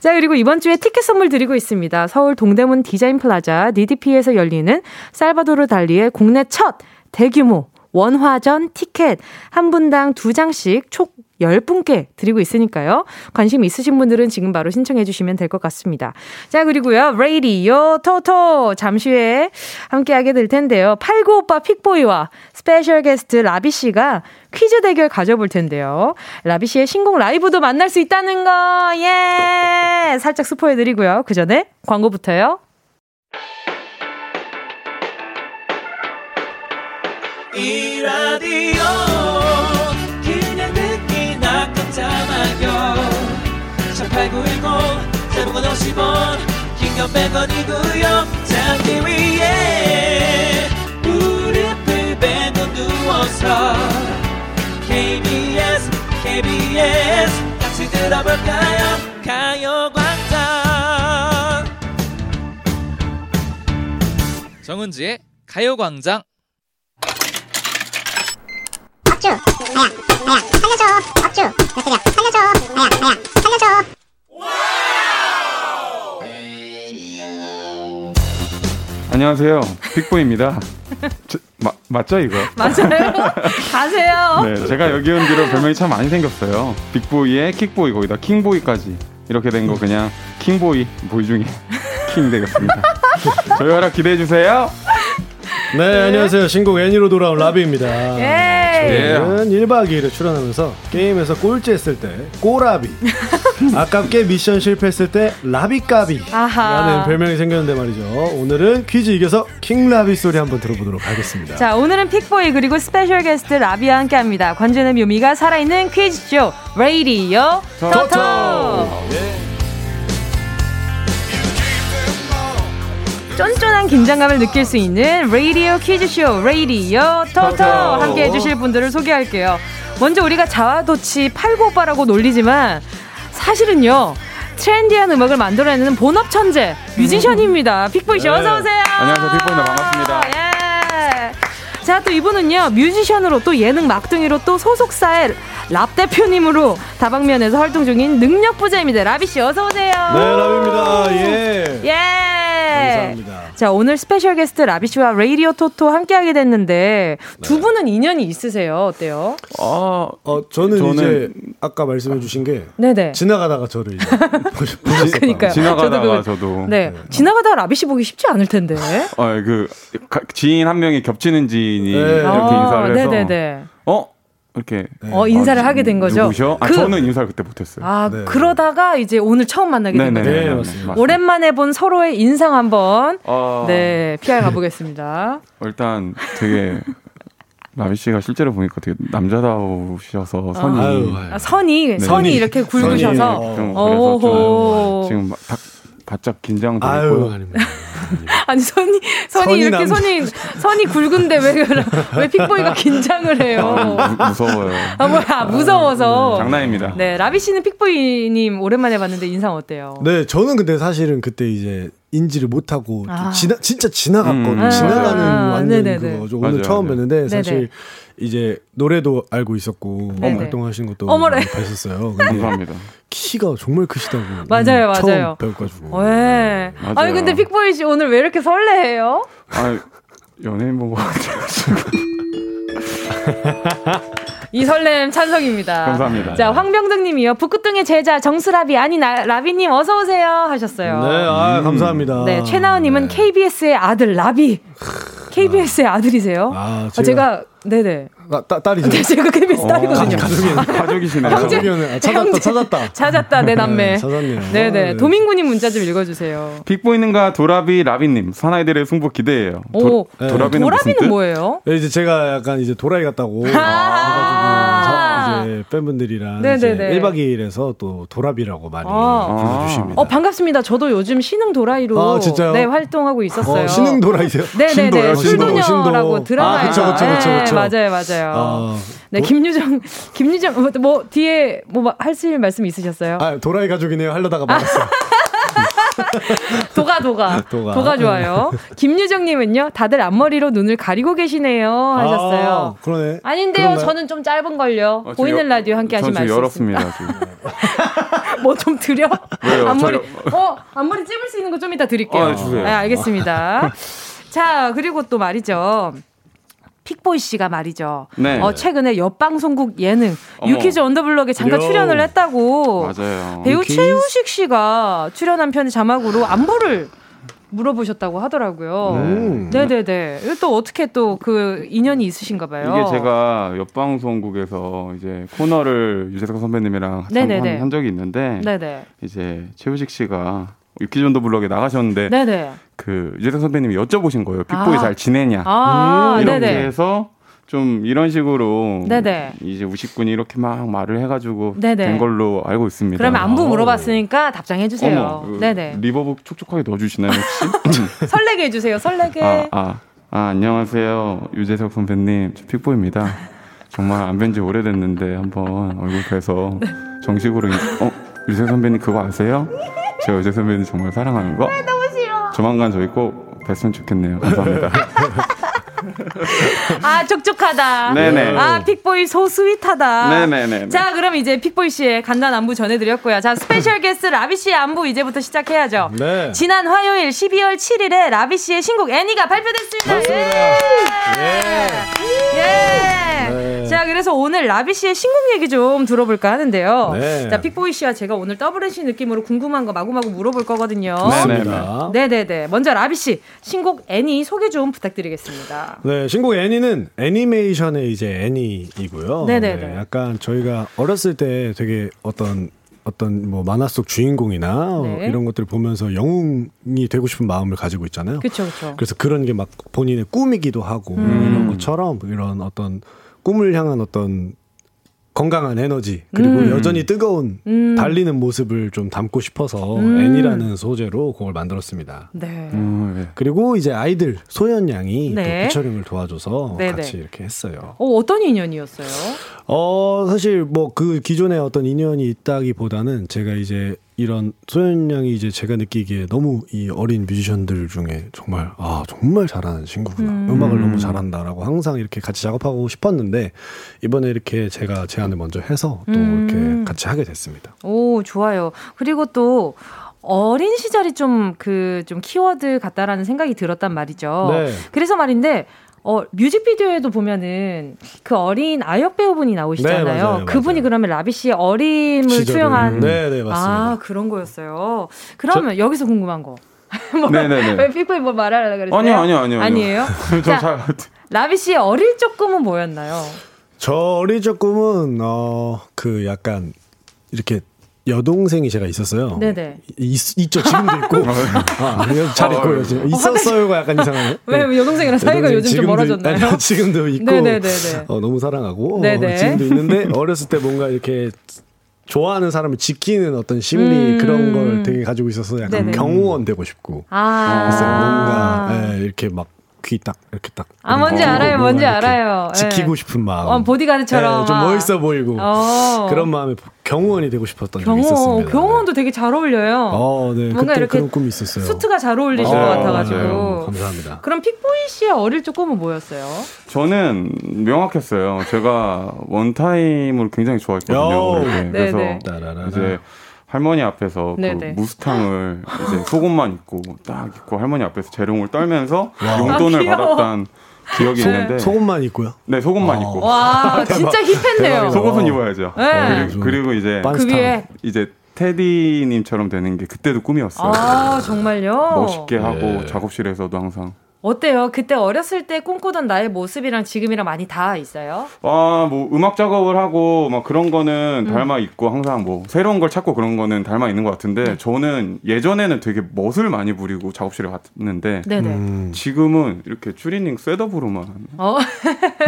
자, 그리고 이번 주에 티켓 선물 드리고 있습니다. 서울 동대문 디자인 플라자 디디피에서 열리는 살바도르 달리의 국내 첫 대규모 원화전 티켓 한 분당 두 장씩 총 열 분께 드리고 있으니까요. 관심 있으신 분들은 지금 바로 신청해 주시면 될 것 같습니다. 자, 그리고요. 라디오 토토 잠시 후에 함께하게 될 텐데요. 팔구오빠 픽보이와 스페셜 게스트 라비 씨가 퀴즈 대결 가져볼 텐데요. 라비 씨의 신곡 라이브도 만날 수 있다는 거. 예! 살짝 스포해드리고요. 그 전에 광고부터요. 이 라디오 그냥 듣기나 깜짝마요 일팔구일공 대목원 오십 원 긴건 백 원이고요 잠기 위에 무릎을 베고 누워서 케이비에스 케이비에스 같이 들어볼까요 가요광장 정은지의 가요광장 업주, 나야, 나야, 살려줘. 업주, 나 때려, 살려줘. 나야, 나야, 살려줘. 와우! 안녕하세요, 픽보이입니다. 저, 마, 맞죠 이거? 맞아요. 가세요. 네, 제가 여기 온 뒤로 별명이 참 많이 생겼어요. 빅보이에 킥보이, 거기다 킹보이까지 이렇게 된 거 그냥 킹보이 보이 중에 킹 되겠습니다. 저희 활약 기대해 주세요. 네, 네, 안녕하세요. 신곡 애니로 돌아온 라비입니다. 예. 저는 일 박 이 일에 출연하면서 게임에서 꼴찌 했을 때 꼬라비, 아깝게 미션 실패했을 때 라비까비라는 별명이 생겼는데 말이죠. 오늘은 퀴즈 이겨서 킹라비 소리 한번 들어보도록 하겠습니다. 자, 오늘은 픽보이 그리고 스페셜 게스트 라비와 함께합니다. 관전의 묘미가 살아있는 퀴즈쇼 라디오 토토. 쫀쫀한 긴장감을 느낄 수 있는 라디오 퀴즈쇼 라디오 토토 함께해 주실 분들을 소개할게요. 먼저 우리가 자화도치 팔고오빠라고 놀리지만 사실은요, 트렌디한 음악을 만들어내는 본업천재 뮤지션입니다. 픽보이 씨, 네. 어서오세요. 안녕하세요, 픽보이입니다. 반갑습니다. 예. 자, 또 이분은요, 뮤지션으로 또 예능 막둥이로 또 소속사의 랍 대표님으로 다방면에서 활동 중인 능력부자입니다. 라비씨, 어서오세요. 네, 라비입니다. 예. 예. 감사합니다. 자, 오늘 스페셜 게스트 라비 씨와 라디오 토토 함께하게 됐는데 두 네. 분은 인연이 있으세요? 어때요? 아, 어, 저는, 저는 이제 아까 말씀해주신 게 네네. 지나가다가 저를 보셨으니까 지나가다가 저도, 저도. 네. 네. 지나가다가 라비 씨 보기 쉽지 않을 텐데. 아, 그 지인 한 명이 겹치는 지인이 네. 이렇게 아, 인사를 해서 네네네. 어? 이렇게 네. 어 인사를 아, 하게 된 거죠. 누구셔? 아, 그, 저는 인사를 그때 못했어요. 아 네. 그러다가 이제 오늘 처음 만나게 된 거죠. 네, 맞습니다. 오랜만에 본 서로의 인상 한번 어... 네 피아르 가보겠습니다. 일단 되게 라비 씨가 실제로 보니까 되게 남자다우셔서 선이 아, 아유, 아유. 아, 선이 네. 선이 이렇게 굵으셔서 선이, 어. 그래서 지금 막 바짝 긴장되고. 아유, 아닙니다. 아니 선이 선이, 선이 이렇게 남자. 선이 선이 굵은데 왜 왜 픽보이가 긴장을 해요? 아, 무서워요. 아 뭐야, 무서워서. 아, 장난입니다. 네, 라비 씨는 픽보이님 오랜만에 봤는데 인상 어때요? 네, 저는 근데 사실은 그때 이제 인지를 못하고 아. 지나 진짜 지나갔거든요. 음. 지나가는 아, 완전 그거죠. 오늘 맞아요, 처음 맞아요. 뵀는데 사실. 네네. 이제 노래도 알고 있었고 네네. 활동하신 것도 봤었어요. 감사합니다. 키가 정말 크시다고. 맞아요, 처음 맞아요. 배워가지고. 네. 맞아요. 아니 근데 픽보이 씨 오늘 왜 이렇게 설레해요? 아, 연예인 보고 이 설렘 찬성입니다. 감사합니다. 자, 황병덕님이요. 북극등의 제자 정수라비 아니 나, 라비님 어서 오세요 하셨어요. 네, 아, 감사합니다. 네, 최나은님은 네. 케이비에스의 아들 라비. 케이비에스의 아, 아들이세요? 아, 제가, 아, 제가 네네. 아, 따, 딸이죠. 네, 제가 케이비에스 딸이거든요. 아, 가족이시네요. 형제, 아, 찾았다, 형제, 찾았다. 찾았다, 내 남매. 네, 찾았네요. 네네. 아, 네. 도민구님 문자 좀 읽어주세요. 빅보이는가 도라비 라비님 사나이들의 승부 기대해요. 오, 도, 네. 도라비는, 도라비는 뭐예요? 네, 이제 제가 약간 이제 도라이 같다고. 아~ 이제 팬분들이랑 이제 일 박 이 일에서 또 도라비라고 많이 아~ 불러주십니다. 어, 반갑습니다. 저도 요즘 신흥 도라이로 아, 네, 활동하고 있었어요. 어, 신흥 도라이세요? 네네네. 신도요? 술도녀라고 신도. 드라마에서. 아, 그쵸, 그쵸, 그쵸, 네, 그쵸. 맞아요, 맞아요. 어, 네, 뭐? 김유정, 김유정, 뭐, 뒤에 뭐 하실 말씀 있으셨어요? 아, 도라이 가족이네요. 하려다가 말았어요. 도가, 도가. 도가. 도가 좋아요. 김유정님은요, 다들 앞머리로 눈을 가리고 계시네요. 하셨어요. 아, 그러네. 아닌데요, 그런가요? 저는 좀 짧은걸요. 어, 보이는 여, 라디오 함께 하시면 안 돼요. 저는 열었습니다, 지금. 뭐 좀 드려? 왜요? 앞머리, 어, 앞머리 찝을 수 있는 거 좀 이따 드릴게요. 아, 주세요. 네, 알겠습니다. 자, 그리고 또 말이죠. 픽보이 씨가 말이죠. 네. 어, 최근에 옆방송국 예능 어머. 유퀴즈 언더블럭에 잠깐 요. 출연을 했다고. 맞아요. 배우 유키즈? 최우식 씨가 출연한 편의 자막으로 안부를 물어보셨다고 하더라고요. 음. 네네네. 또 어떻게 또 그 인연이 있으신가 봐요. 이게 제가 옆방송국에서 이제 코너를 유재석 선배님이랑 한, 한 적이 있는데 네네. 이제 최우식 씨가 유퀴즈 언더블럭에 나가셨는데 네네. 그 유재석 선배님이 여쭤보신 거예요. 빅보이 아. 잘 지내냐. 아, 음, 이렇게 네네. 해서 좀 이런 식으로 네네. 이제 우식군이 이렇게 막 말을 해가지고 네네. 된 걸로 알고 있습니다. 그러면 안부 물어봤으니까 아. 답장해 주세요. 어머, 네네. 리버브 촉촉하게 넣어주시나요 혹시? 설레게 해주세요. 설레게. 아, 아, 아, 안녕하세요. 유재석 선배님. 저 픽보이입니다. 정말 안 뵌 지 오래됐는데 한번 얼굴 뵈서 네. 정식으로 어? 유재석 선배님 그거 아세요? 제가 유재석 선배님 정말 사랑하는 거? 너무 싫어. 조만간 저희 꼭 뵀으면 좋겠네요. 감사합니다. 아, 촉촉하다. 네네. 아, 픽보이 소스윗하다. 네네네. 자, 그럼 이제 픽보이 씨의 간단 안부 전해드렸고요. 자, 스페셜 게스트 라비 씨의 안부 이제부터 시작해야죠. 네. 지난 화요일 십이월 칠일에 라비 씨의 신곡 애니가 발표됐습니다. 맞습니다. 예. 예. 예. 네. 자, 그래서 오늘 라비 씨의 신곡 얘기 좀 들어볼까 하는데요. 네. 자, 픽보이 씨와 제가 오늘 더블 엔씨 느낌으로 궁금한 거 마구마구 물어볼 거거든요. 맞습니다. 네네네. 먼저 라비 씨 신곡 애니 소개 좀 부탁드리겠습니다. 네, 신곡 애니는 애니메이션의 이제 애니이고요. 네네네. 네, 약간 저희가 어렸을 때 되게 어떤 어떤 뭐 만화 속 주인공이나 네. 이런 것들을 보면서 영웅이 되고 싶은 마음을 가지고 있잖아요. 그렇죠, 그렇죠. 그래서 그런 게 막 본인의 꿈이기도 하고 음. 이런 것처럼 이런 어떤 꿈을 향한 어떤 건강한 에너지 그리고 음. 여전히 뜨거운 음. 달리는 모습을 좀 담고 싶어서 음. 애니라는 소재로 곡을 만들었습니다. 네. 음, 네. 그리고 이제 아이들 소연 양이 네. 피처링을 도와줘서 네네. 같이 이렇게 했어요. 어, 어떤 인연이었어요? 어, 사실 뭐 그 기존에 어떤 인연이 있다기보다는 제가 이제 이런 소연 양이 이제 제가 느끼기에 너무 이 어린 뮤지션들 중에 정말 아 정말 잘하는 친구구나 음. 음악을 너무 잘한다라고 항상 이렇게 같이 작업하고 싶었는데 이번에 이렇게 제가 제안을 먼저 해서 또 음. 이렇게 같이 하게 됐습니다. 오, 좋아요. 그리고 또 어린 시절이 좀 그 좀 키워드 같다라는 생각이 들었단 말이죠. 네. 그래서 말인데. 어, 뮤직비디오에도 보면은 그 어린 아역 배우분이 나오시잖아요. 네, 맞아요, 그분이 맞아요. 그러면 라비 씨의 어림을 시절을. 투영한 네, 네, 맞습니다. 아, 그런 거였어요. 그러면 저... 여기서 궁금한 거. 네네네. 왜 픽보이 뭐 말하려고 그랬어요? 아니요, 아니요, 아니요. 아니에요? 자, 잘... 라비 씨의 어릴 적 꿈은 뭐였나요? 저 어릴 적 꿈은 어, 그 약간 이렇게 여동생이 제가 있었어요. 네네. 있, 있죠. 지금도 있고. 아, 잘 있고요. 지금. 있었어요가 약간 이상하네. 왜 여동생이랑 사이가 여동생 요즘 좀 멀어졌나요? 있, 아니, 지금도 있고. 어, 너무 사랑하고. 어, 지금도 있는데 어렸을 때 뭔가 이렇게 좋아하는 사람을 지키는 어떤 심리 음. 그런 걸 되게 가지고 있어서 약간 네네. 경호원 되고 싶고. 아. 그래서 뭔가 에, 이렇게 막. 귀 딱 이렇게 딱 아 뭔지 알아요 뭔지 알아요 지키고 싶은 마음 어, 보디가드처럼 네, 좀 멋있어 보이고 어. 그런 마음에 경호원이 되고 싶었던 경호, 적이 있었습니다. 경호원도 되게 잘 어울려요. 어, 네. 뭔가 이렇게 그런 꿈이 있었어요. 수트가 잘 어울리실 어, 것 같아가지고 맞아요. 감사합니다. 그럼 픽보이 씨의 어릴 적 꿈은 뭐였어요? 저는 명확했어요. 제가 원타임을 굉장히 좋아했거든요. 네, 그래서 네네. 이제 할머니 앞에서 그 무스탕을 이제 속옷만 입고 딱 입고 할머니 앞에서 재롱을 떨면서 와. 용돈을 아, 받았던 기억이 네. 있는데 속옷만 입고요? 네, 속옷만 아. 입고. 와, 진짜 힙했네요. 속옷은 입어야죠. 네. 그리고, 그리고 이제 그 위에 이제 테디님처럼 되는 게 그때도 꿈이었어요. 아, 정말요? 멋있게 하고 네. 작업실에서도 항상. 어때요? 그때 어렸을 때 꿈꾸던 나의 모습이랑 지금이랑 많이 다 있어요? 아, 뭐 음악 작업을 하고 막 그런 거는 음. 닮아 있고 항상 뭐 새로운 걸 찾고 그런 거는 닮아 있는 것 같은데 저는 예전에는 되게 멋을 많이 부리고 작업실에 갔는데 음. 지금은 이렇게 추리닝 셋업으로만 어?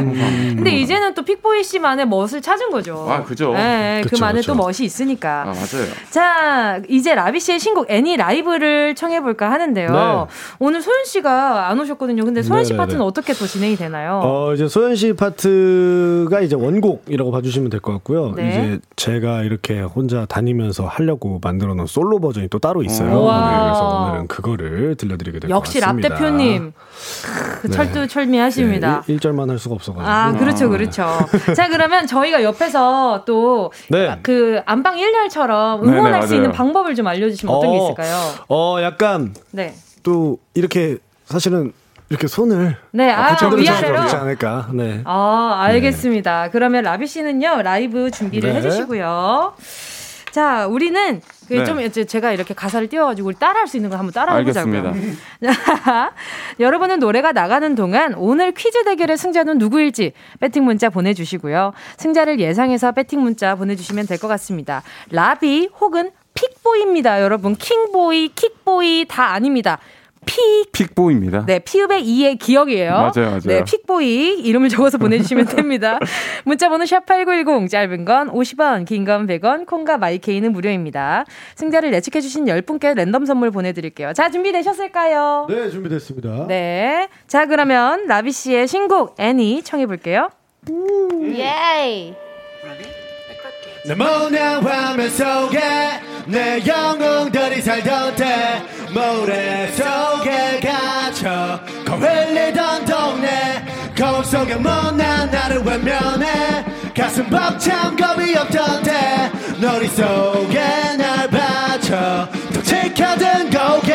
음. 근데 이제는 또 픽보이 씨만의 멋을 찾은 거죠. 아, 그죠. 네, 그쵸, 그만의 그쵸. 또 멋이 있으니까. 아, 맞아요. 자, 이제 라비 씨의 신곡 애니 라이브를 청해볼까 하는데요. 네. 오늘 소연 씨가 안 오셨거든요. 근데 소연 씨 네네네. 파트는 어떻게 또 진행이 되나요? 어, 이제 소연 씨 파트가 이제 원곡이라고 봐주시면 될 것 같고요. 네. 이제 제가 이렇게 혼자 다니면서 하려고 만들어 놓은 솔로 버전이 또 따로 있어요. 네, 그래서 오늘은 그거를 들려드리게 될 것 같습니다. 역시 랍 대표님 크, 네. 철두철미하십니다. 네, 일 절만 할 수가 없어가지고. 아, 그렇죠, 그렇죠. 자, 그러면 저희가 옆에서 또 그 네. 안방 일렬처럼 응원할 네네, 수 있는 방법을 좀 알려주시면 어, 어떤 게 있을까요? 어, 약간 네. 또 이렇게 사실은 이렇게 손을 네, 아, 위아래로 있지 않을까. 네. 아, 알겠습니다. 네. 그러면 라비 씨는요 라이브 준비를 네. 해주시고요. 자, 우리는 그 네. 좀 이제 제가 이렇게 가사를 띄워가지고 우리 따라할 수 있는 거 한번 따라해보자고요. 여러분은 노래가 나가는 동안 오늘 퀴즈 대결의 승자는 누구일지 배팅 문자 보내주시고요. 승자를 예상해서 배팅 문자 보내주시면 될 것 같습니다. 라비 혹은 픽보이입니다. 여러분 킹보이, 킥보이 다 아닙니다. 픽. 픽보이입니다. 네, 피읍의 이의 기억이에요. 맞아요, 맞아요. 네, 픽보이. 이름을 적어서 보내주시면 됩니다. 문자번호 샵팔구일공, 짧은 건 오십 원, 긴 건 백 원, 콩과 마이케이는 무료입니다. 승자를 예측해주신 열 분께 랜덤 선물 보내드릴게요. 자, 준비되셨을까요? 네, 준비됐습니다. 네. 자, 그러면 라비 씨의 신곡, 애니, 청해볼게요. 음. 예이. 내 모난 화면 속에 내 영웅들이 살던 때 모래 속에 갇혀 거울리던 동네 거울 속에 못난 나를 외면해. 가슴 벅찬 겁이 없던데 너리 속에 날 받쳐 톡치켜든 고개.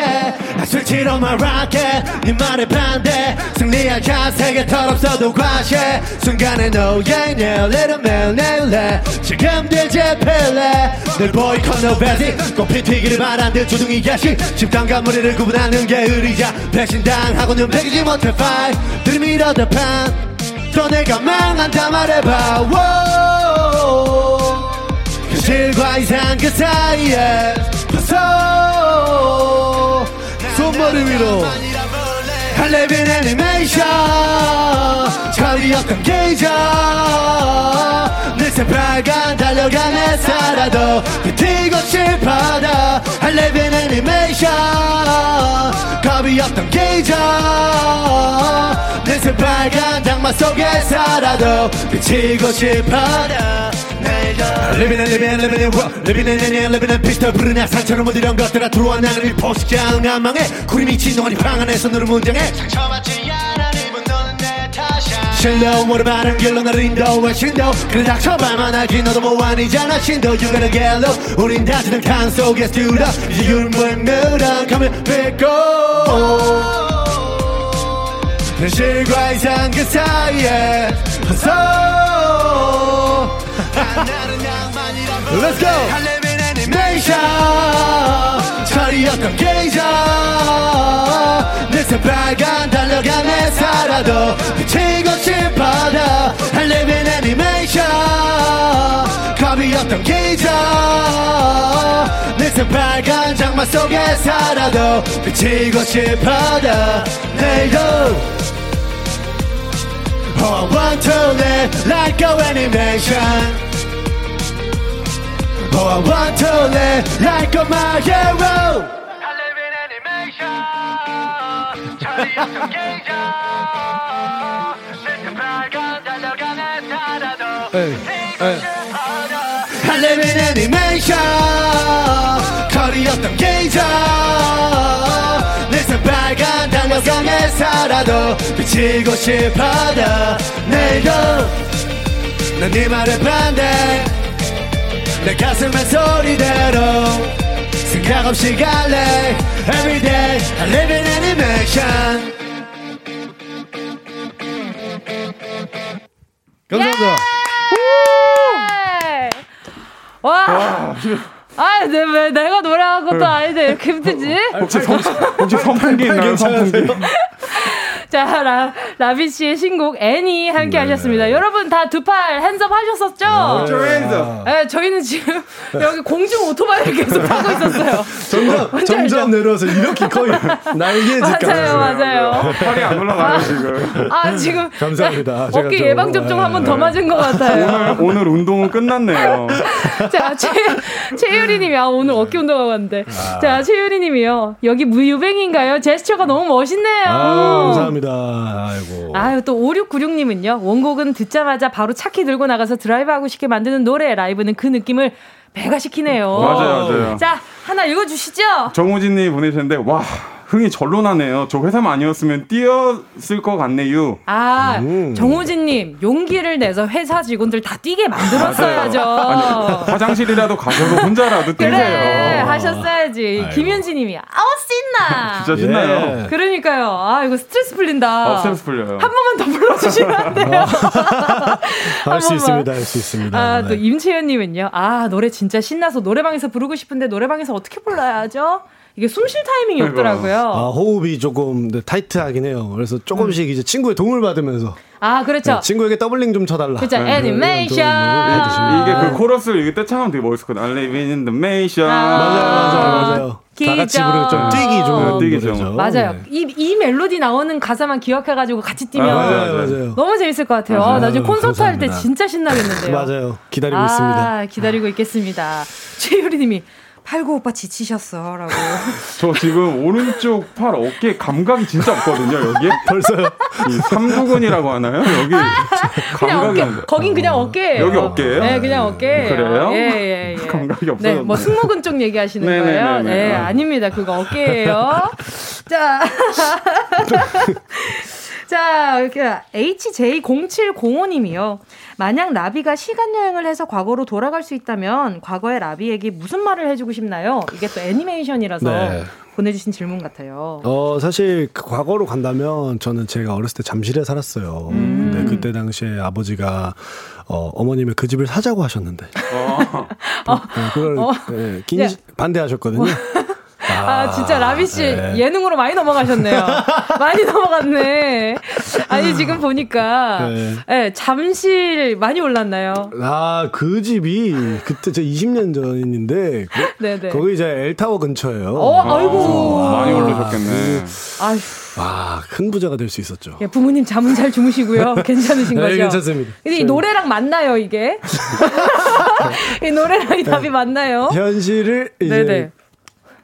나 술치로 말할게 네 말에 반대. 승리할 자세가 털없어도 과시해. 순간에 no yeah yeah little man 내일래 지금 뒤집힐래. 늘 보이콘 no basic 꽃피 튀기를 바란 듯 조둥이 야식. 집단과 무리를 구분하는 게 의리자. 배신당하고는 배기지 못해 fight 들밀어다 판. 또 내가 망한다 말해봐 wow. 현실과 이상 그 사이에 벗어 손머리 위로 할레빈 애니메이션 처리였던 계절 늘새 빨간 달려간 회사라도 뛰고 싶어도 할레빈 애니메이션 겁이었던 계절 늘새 빨간 장마 속에 살아도 비치고 싶어도 Living and living and living and what? Living and living and living and 피스터 부르냐. 상처로 무디런 것들아 들어와 나는 이 포식장 안망해. 구리 미친 동안이 방 안에서 너를 문장해. 상처받지 않아 입은 너는 내 탓이야. 실로 모르바른 길로 나를 인도해 신도. 그래 닥쳐봐만 하지 너도 뭐 아니잖아 신도. You gotta get low. 우린 다치는 강 속에 스튜러. 이제 율무에 늘어 가면 뱉고 현실과 이상 그 사이에 한소 Let's go! 할렘인 애니메이션 처리였던 계절 늘새 빨간 달려간 내 살아도 미치고 싶어도 할렘인 애니메이션 겁이었던 계절 늘새 빨간 장마 속에 살아도 미치고 싶어도 내일도 Oh, one, two, live like a animation. Oh, one, two, live like a my hero. I live in animation. Charlie, I'm so gay, yo. Listen, I got that, I got that, I don't. I live in animation. Charlie, I'm so gay, yo. 내새 빨간 달력강에 살아도 비치고 싶어도 내일도 난 네 말에 반대. 내 가슴의 소리대로 생각 없이 갈래. Everyday I live in animation. 감사합니다. 와 아, 네, 왜 내가 노래한 것도 아닌데 이렇게 힘들지? 혹시 성탄기 있나요? 성탄기. 자, 라, 라비 씨의 신곡 애니 함께 네. 하셨습니다. 여러분 다 두 팔 핸즈업 하셨었죠? 핸즈업. 네, 저희는 지금 여기 공중 오토바이를 계속 타고 있었어요. 점점 점점 내려서 이렇게 거의 날개짓까지. 맞아요, 맞아요. 팔이 안 올라가요 지금. 아, 아 지금. 감사합니다. 네, 어깨 예방 접종 한 번 더 맞은 것 같아요. 오늘 오늘 운동은 끝났네요. 자, 최 최유리님이 아 오늘 어깨 운동하고 왔는데. 아. 자, 최유리님이요. 여기 무유뱅인가요? 제스처가 너무 멋있네요. 아, 감사합니다. 아이고. 아유, 또 오육구육님은요 원곡은 듣자마자 바로 차키 들고 나가서 드라이브하고 싶게 만드는 노래. 라이브는 그 느낌을 배가 시키네요. 맞아요, 맞아요. 자, 하나 읽어주시죠. 정우진님이 보내주셨는데 와 흥이 절로 나네요. 저 회사만 아니었으면 뛰었을 것 같네요. 아, 음. 정우진님 용기를 내서 회사 직원들 다 뛰게 만들었어야죠. 아니, 화장실이라도 가셔도 혼자라도 뛰세요. 그래, 하셨어야지. 아이고. 김윤지님이 아우 신나. 진짜 신나요. 예. 그러니까요. 아, 이거 스트레스 풀린다. 아, 스트레스 풀려요. 한 번만 더 불러주시면 안 돼요? 할 수 있습니다, 할 수 있습니다. 아, 네. 또 임채연님은요. 아, 노래 진짜 신나서 노래방에서 부르고 싶은데 노래방에서 어떻게 불러야죠? 이게 숨쉴 타이밍이 없더라고요. 아, 호흡이 조금 네, 타이트하긴 해요. 그래서 조금씩 음. 이제 친구의 도움을 받으면서. 아, 그렇죠. 네, 친구에게 더블링 좀 쳐달라. 그렇죠. 네, 애니메이션. 이게 그 코러스를 이게 떼창하면 되게 멋있거든. I live in the animation. 맞아요, 맞아요, 맞아요. 다 같이 부르면 좀 뛰기 좀 뛰기 좀. 맞아요. 네. 이, 이 멜로디 나오는 가사만 기억해가지고 같이 뛰면 아, 맞아요, 맞아요. 너무 재밌을 것 같아요. 아, 나중에 콘서트 할 때 진짜 신나겠는데요. 맞아요. 기다리고 아, 있습니다. 기다리고 아. 있겠습니다. 최유리님이. 팔고 오빠 지치셨어 라고. 저 지금 오른쪽 팔 어깨 감각이 진짜 없거든요. 여기에 벌써요. 이 삼두근이라고 하나요? 여기 그냥 감각이 어깨, 거긴 그냥 어깨예요. 여기 어깨예요? 네, 그냥 어깨예요. 그래요? 예, 예, 예. 감각이 없어요. 네, 뭐 승모근 쪽 얘기하시는 거예요? 네, 아닙니다. 그거 어깨예요. 자 자, 이렇게 에이치제이 공칠공오 님이요. 만약 라비가 시간여행을 해서 과거로 돌아갈 수 있다면 과거의 라비에게 무슨 말을 해주고 싶나요? 이게 또 애니메이션이라서 네. 보내주신 질문 같아요. 어, 사실 그 과거로 간다면 저는 제가 어렸을 때 잠실에 살았어요. 음. 근데 그때 당시에 아버지가 어, 어머님의 그 집을 사자고 하셨는데 어. 어, 그걸 어. 네, 긴 예. 반대하셨거든요. 아, 아, 진짜 라비씨 네. 예능으로 많이 넘어가셨네요. 많이 넘어갔네. 아니, 지금 보니까, 네. 네, 잠실 많이 올랐나요? 아, 그 집이, 그때 제 이십 년 전인데, 그, 거기 이제 엘타워 근처예요. 어, 아, 아이고. 아, 많이 올라셨겠네. 아휴. 와, 큰 부자가 될 수 있었죠. 예, 부모님 잠은 잘 주무시고요. 괜찮으신 거죠? 네, 괜찮습니다. 근데 이 노래랑 맞나요, 이게? 이 노래랑 이 답이 네. 맞나요? 현실을 이제. 네네.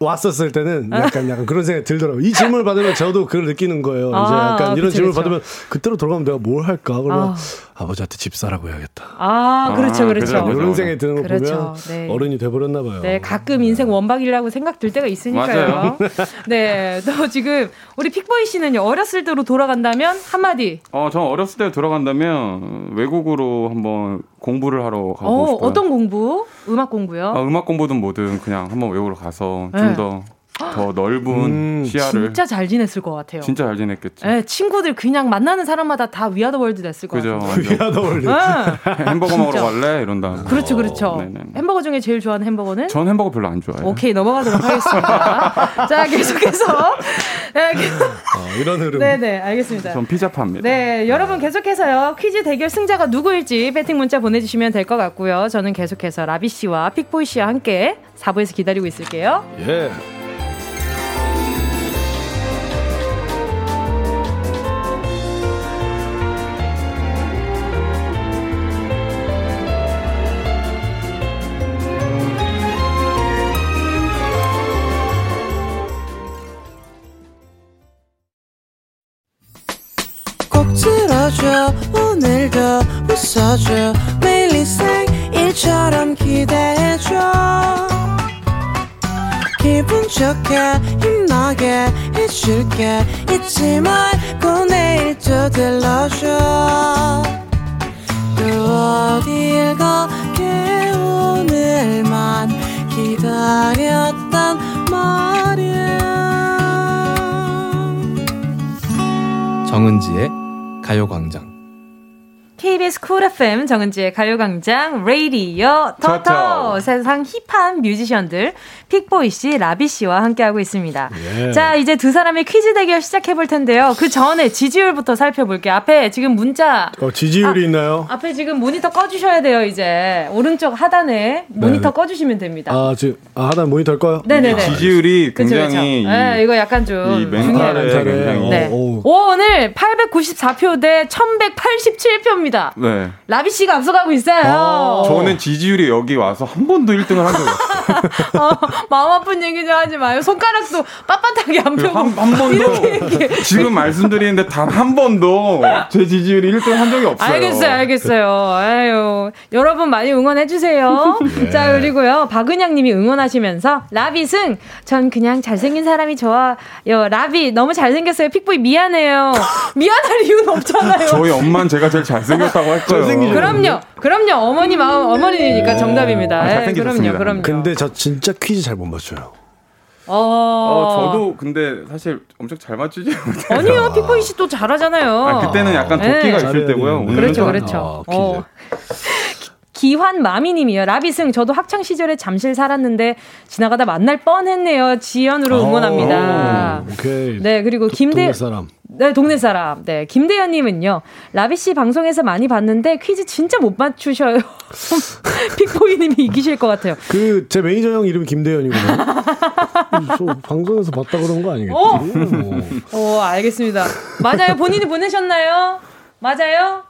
왔었을 때는 약간 약간 그런 생각이 들더라고요. 이 질문을 받으면 저도 그걸 느끼는 거예요. 아, 이제 약간 이런 그치, 질문을 그치. 받으면 그때로 돌아가면 내가 뭘 할까? 그러면 아. 아버지한테 집 사라고 해야겠다. 아, 그렇죠, 그렇죠. 아, 이런 생각이 드는 거 그렇죠. 보면 네. 어른이 돼버렸나 봐요. 네, 가끔 인생 원박이라고 생각될 때가 있으니까요. 맞아요. 네, 또 지금 우리 픽보이 씨는요, 어렸을 때로 돌아간다면 한마디. 어, 전 어렸을 때 돌아간다면 외국으로 한번 공부를 하러 가고 어, 싶어요. 어떤 공부? 음악 공부요? 아, 음악 공부든 뭐든 그냥 한번 외국으로 가서 네. 좀 더 더 넓은 음, 시야를 진짜 잘 지냈을 것 같아요. 진짜 잘 지냈겠죠. 네, 친구들 그냥 만나는 사람마다 다 위아더월드 됐을 것 그죠, 같아요. 위아더월드. 네. 햄버거 먹으러 갈래? 이런다. 그렇죠, 그렇죠. 네네. 햄버거 중에 제일 좋아하는 햄버거는? 전 햄버거 별로 안 좋아해요. 오케이, 넘어가도록 하겠습니다. 자, 계속해서 네, 계속. 어, 이런 흐름. 네네, 알겠습니다. 전 피자파입니다. 네, 여러분 계속해서요, 퀴즈 대결 승자가 누구일지 배팅 문자 보내주시면 될 것 같고요. 저는 계속해서 라비 씨와 픽보이 씨와 함께 사 부에서 기다리고 있을게요. 예. 오늘도 웃어줘 매일 일상일처럼 기대해줘 기분 좋게 힘나게 해줄게 잊지 말고 내일 또 들러줘 또 어딜 가게 오늘만 기다렸단 말이야. 정은지의 가요광장. 케이비에스 Cool 에프엠 정은지의 가요광장 레이디어 터터. 세상 힙한 뮤지션들 픽보이 씨, 라비 씨와 함께하고 있습니다. 예. 자, 이제 두 사람의 퀴즈 대결 시작해볼 텐데요. 그 전에 지지율부터 살펴볼게요. 앞에 지금 문자 어, 지지율이 아, 있나요? 앞에 지금 모니터 꺼주셔야 돼요. 이제 오른쪽 하단에 모니터 네네. 꺼주시면 됩니다. 아, 지금 아, 하단 모니터 꺼요? 네네네. 지지율이 굉장히 그쵸, 그쵸. 이, 네, 이거 약간 좀 멘탈에 굉장히 네. 오, 오늘 팔백구십사 표 대 천백팔십칠 표입니다. 네. 라비 씨가 앞서가고 있어요. 저는 지지율이 여기 와서 한 번도 일 등을 한 적이 없어요. 어, 마음 아픈 얘기 좀 하지 마요. 손가락도 빳빳하게 안 펴고 한, 한 번도 이렇게, 이렇게. 지금 말씀드리는데 단 한 번도 제 지지율이 일 등 한 적이 없어요. 알겠어요, 알겠어요. 아유, 여러분 많이 응원해 주세요. 네. 자, 그리고요 박은양님이 응원하시면서 라비 승. 전 그냥 잘생긴 사람이 좋아요. 라비 너무 잘생겼어요. 픽보이 미안해요. 미안할 이유는 없잖아요. 저희 엄마는 제가 제일 잘생겼어요. 생겼다고 할 거예요. 그럼요, 그럼요. 어머니 마음 어머니니까 정답입니다. 아, 예, 그럼요, 그럼요. 근데 저 진짜 퀴즈 잘 못 맞춰요. 어... 어, 저도 근데 사실 엄청 잘 맞추지 못해요. 아니요, 픽보이 씨 또 잘하잖아요. 아, 그때는 약간 도끼가 예. 있을 때고요. 그렇죠, 그렇죠. 어, 기환 마미님이요. 라비승, 저도 학창시절에 잠실 살았는데 지나가다 만날 뻔했네요. 지연으로 응원합니다. 오, 오케이. 네, 그리고 김대... 동네 사람. 네, 동네 사람. 네, 김대현님은요. 라비씨 방송에서 많이 봤는데 퀴즈 진짜 못 맞추셔요. 픽보이님이 이기실 것 같아요. 그, 제 매니저 형 이름이 김대현이구나. 저 방송에서 봤다 그런 거 아니겠지? 오, 오 알겠습니다. 맞아요. 본인이 보내셨나요? 맞아요?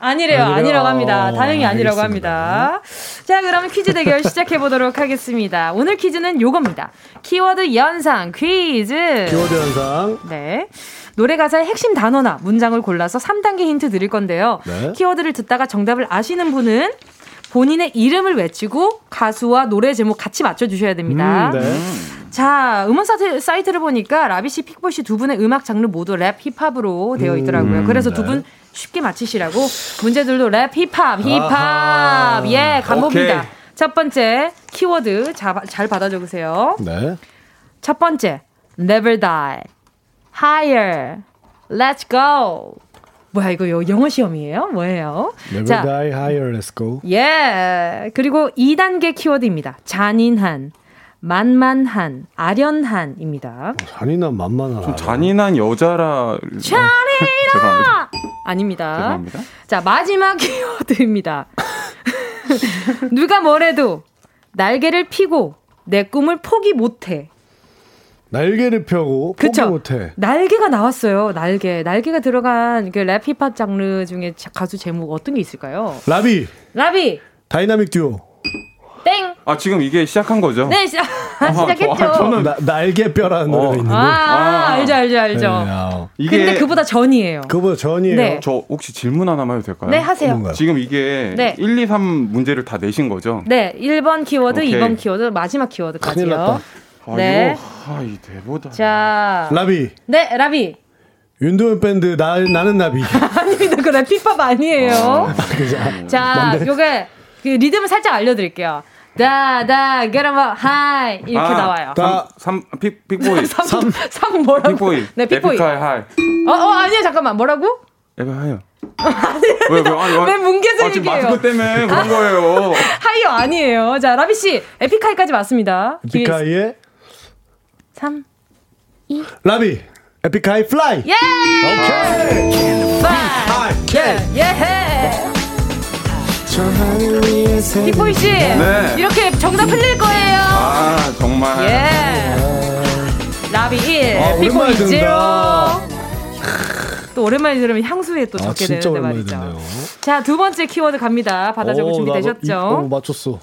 아니래요. 아니래요. 아니라고 합니다. 다행히 아니라고 알겠습니다. 합니다. 자, 그럼 퀴즈 대결 시작해보도록 하겠습니다. 오늘 퀴즈는 요겁니다. 키워드 연상 퀴즈. 키워드 연상. 네. 노래 가사의 핵심 단어나 문장을 골라서 삼 단계 힌트 드릴 건데요. 네. 키워드를 듣다가 정답을 아시는 분은 본인의 이름을 외치고 가수와 노래 제목 같이 맞춰주셔야 됩니다. 음, 네. 자, 음원 사이트, 사이트를 보니까 라비 씨, 픽보이 씨 두 분의 음악 장르 모두 랩, 힙합으로 되어 있더라고요. 음, 그래서 네. 두 분 쉽게 맞히시라고 문제들도 랩, 힙합, 힙합. 아하. 예, 가봅니다. 오케이. 첫 번째 키워드 자, 잘 받아 적으세요. 네. 첫 번째 Never Die, Higher, Let's Go. 뭐야 이거 영어 시험이에요? 뭐예요? Never 자, Die, Higher, Let's Go. 예. 그리고 이 단계 키워드입니다. 잔인한, 만만한, 아련한입니다. 잔인한, 만만한. 좀 잔인한 여자라. 잔인한. 아닙니다. 죄송합니다. 자, 마지막 키워드입니다. 누가 뭐래도 날개를 피고 내 꿈을 포기 못해. 날개를 펴고 포기 그쵸? 못해. 날개가 나왔어요. 날개. 날개가 들어간 그 랩 힙합 장르 중에 가수 제목 어떤 게 있을까요? 라비. 라비. 다이나믹 듀오. 땡. 아 지금 이게 시작한 거죠? 네 시작. 아, 시작했죠. 저, 아, 저는 나, 날개뼈라는 어. 노래가 있는데. 아, 아 알죠 알죠 알죠. 네, 이게 근데 그보다 전이에요. 그보다 전이에요. 네. 저 혹시 질문 하나만 해도 될까요? 네 하세요. 뭔가요? 지금 이게 네. 일, 이, 삼 문제를 다 내신 거죠? 네. 일 번 키워드, 오케이. 이 번 키워드, 마지막 키워드까지요. 큰일 났다. 네. 아, 이 대보다. 자. 라비. 네, 라비. 윤도현 밴드 나 나는 나비. 아닙니다. 그 랩힙합 아니에요. 아, 그죠. 자, 요게 그 리듬을 살짝 알려 드릴게요. 다, 다, get up, high. 이렇게 아, 나와요. 다, 삼, 픽, 픽보이. 삼, 삼, 뭐라고? 픽보이. 네, 픽보이. 에픽하이, 하이. 어, 어, 아니야, 잠깐만. 뭐라고? 에픽하이요. 왜, 왜, 아니, 왜 뭉개서 얘기해요? 아, 마스크 때문에 그런 거예요. 하이요, 아니에요. 자, 라비씨, 에픽하이까지 맞습니다. 에픽하이의 삼, 이. 라비, 에픽하이, 플라이. 예! 오케이! 플라이! 예! 예! 픽보이 씨, 네. 이렇게 정답 흘릴 거예요. 아 정말. 예. 라비 일, 아, 픽보이 영. 또 오랜만에 들으면 향수에 또 적게 아, 되는데 말이죠. 자, 두 번째 키워드 갑니다. 받아주고 준비되셨죠? 나, 이, 어, 맞췄어.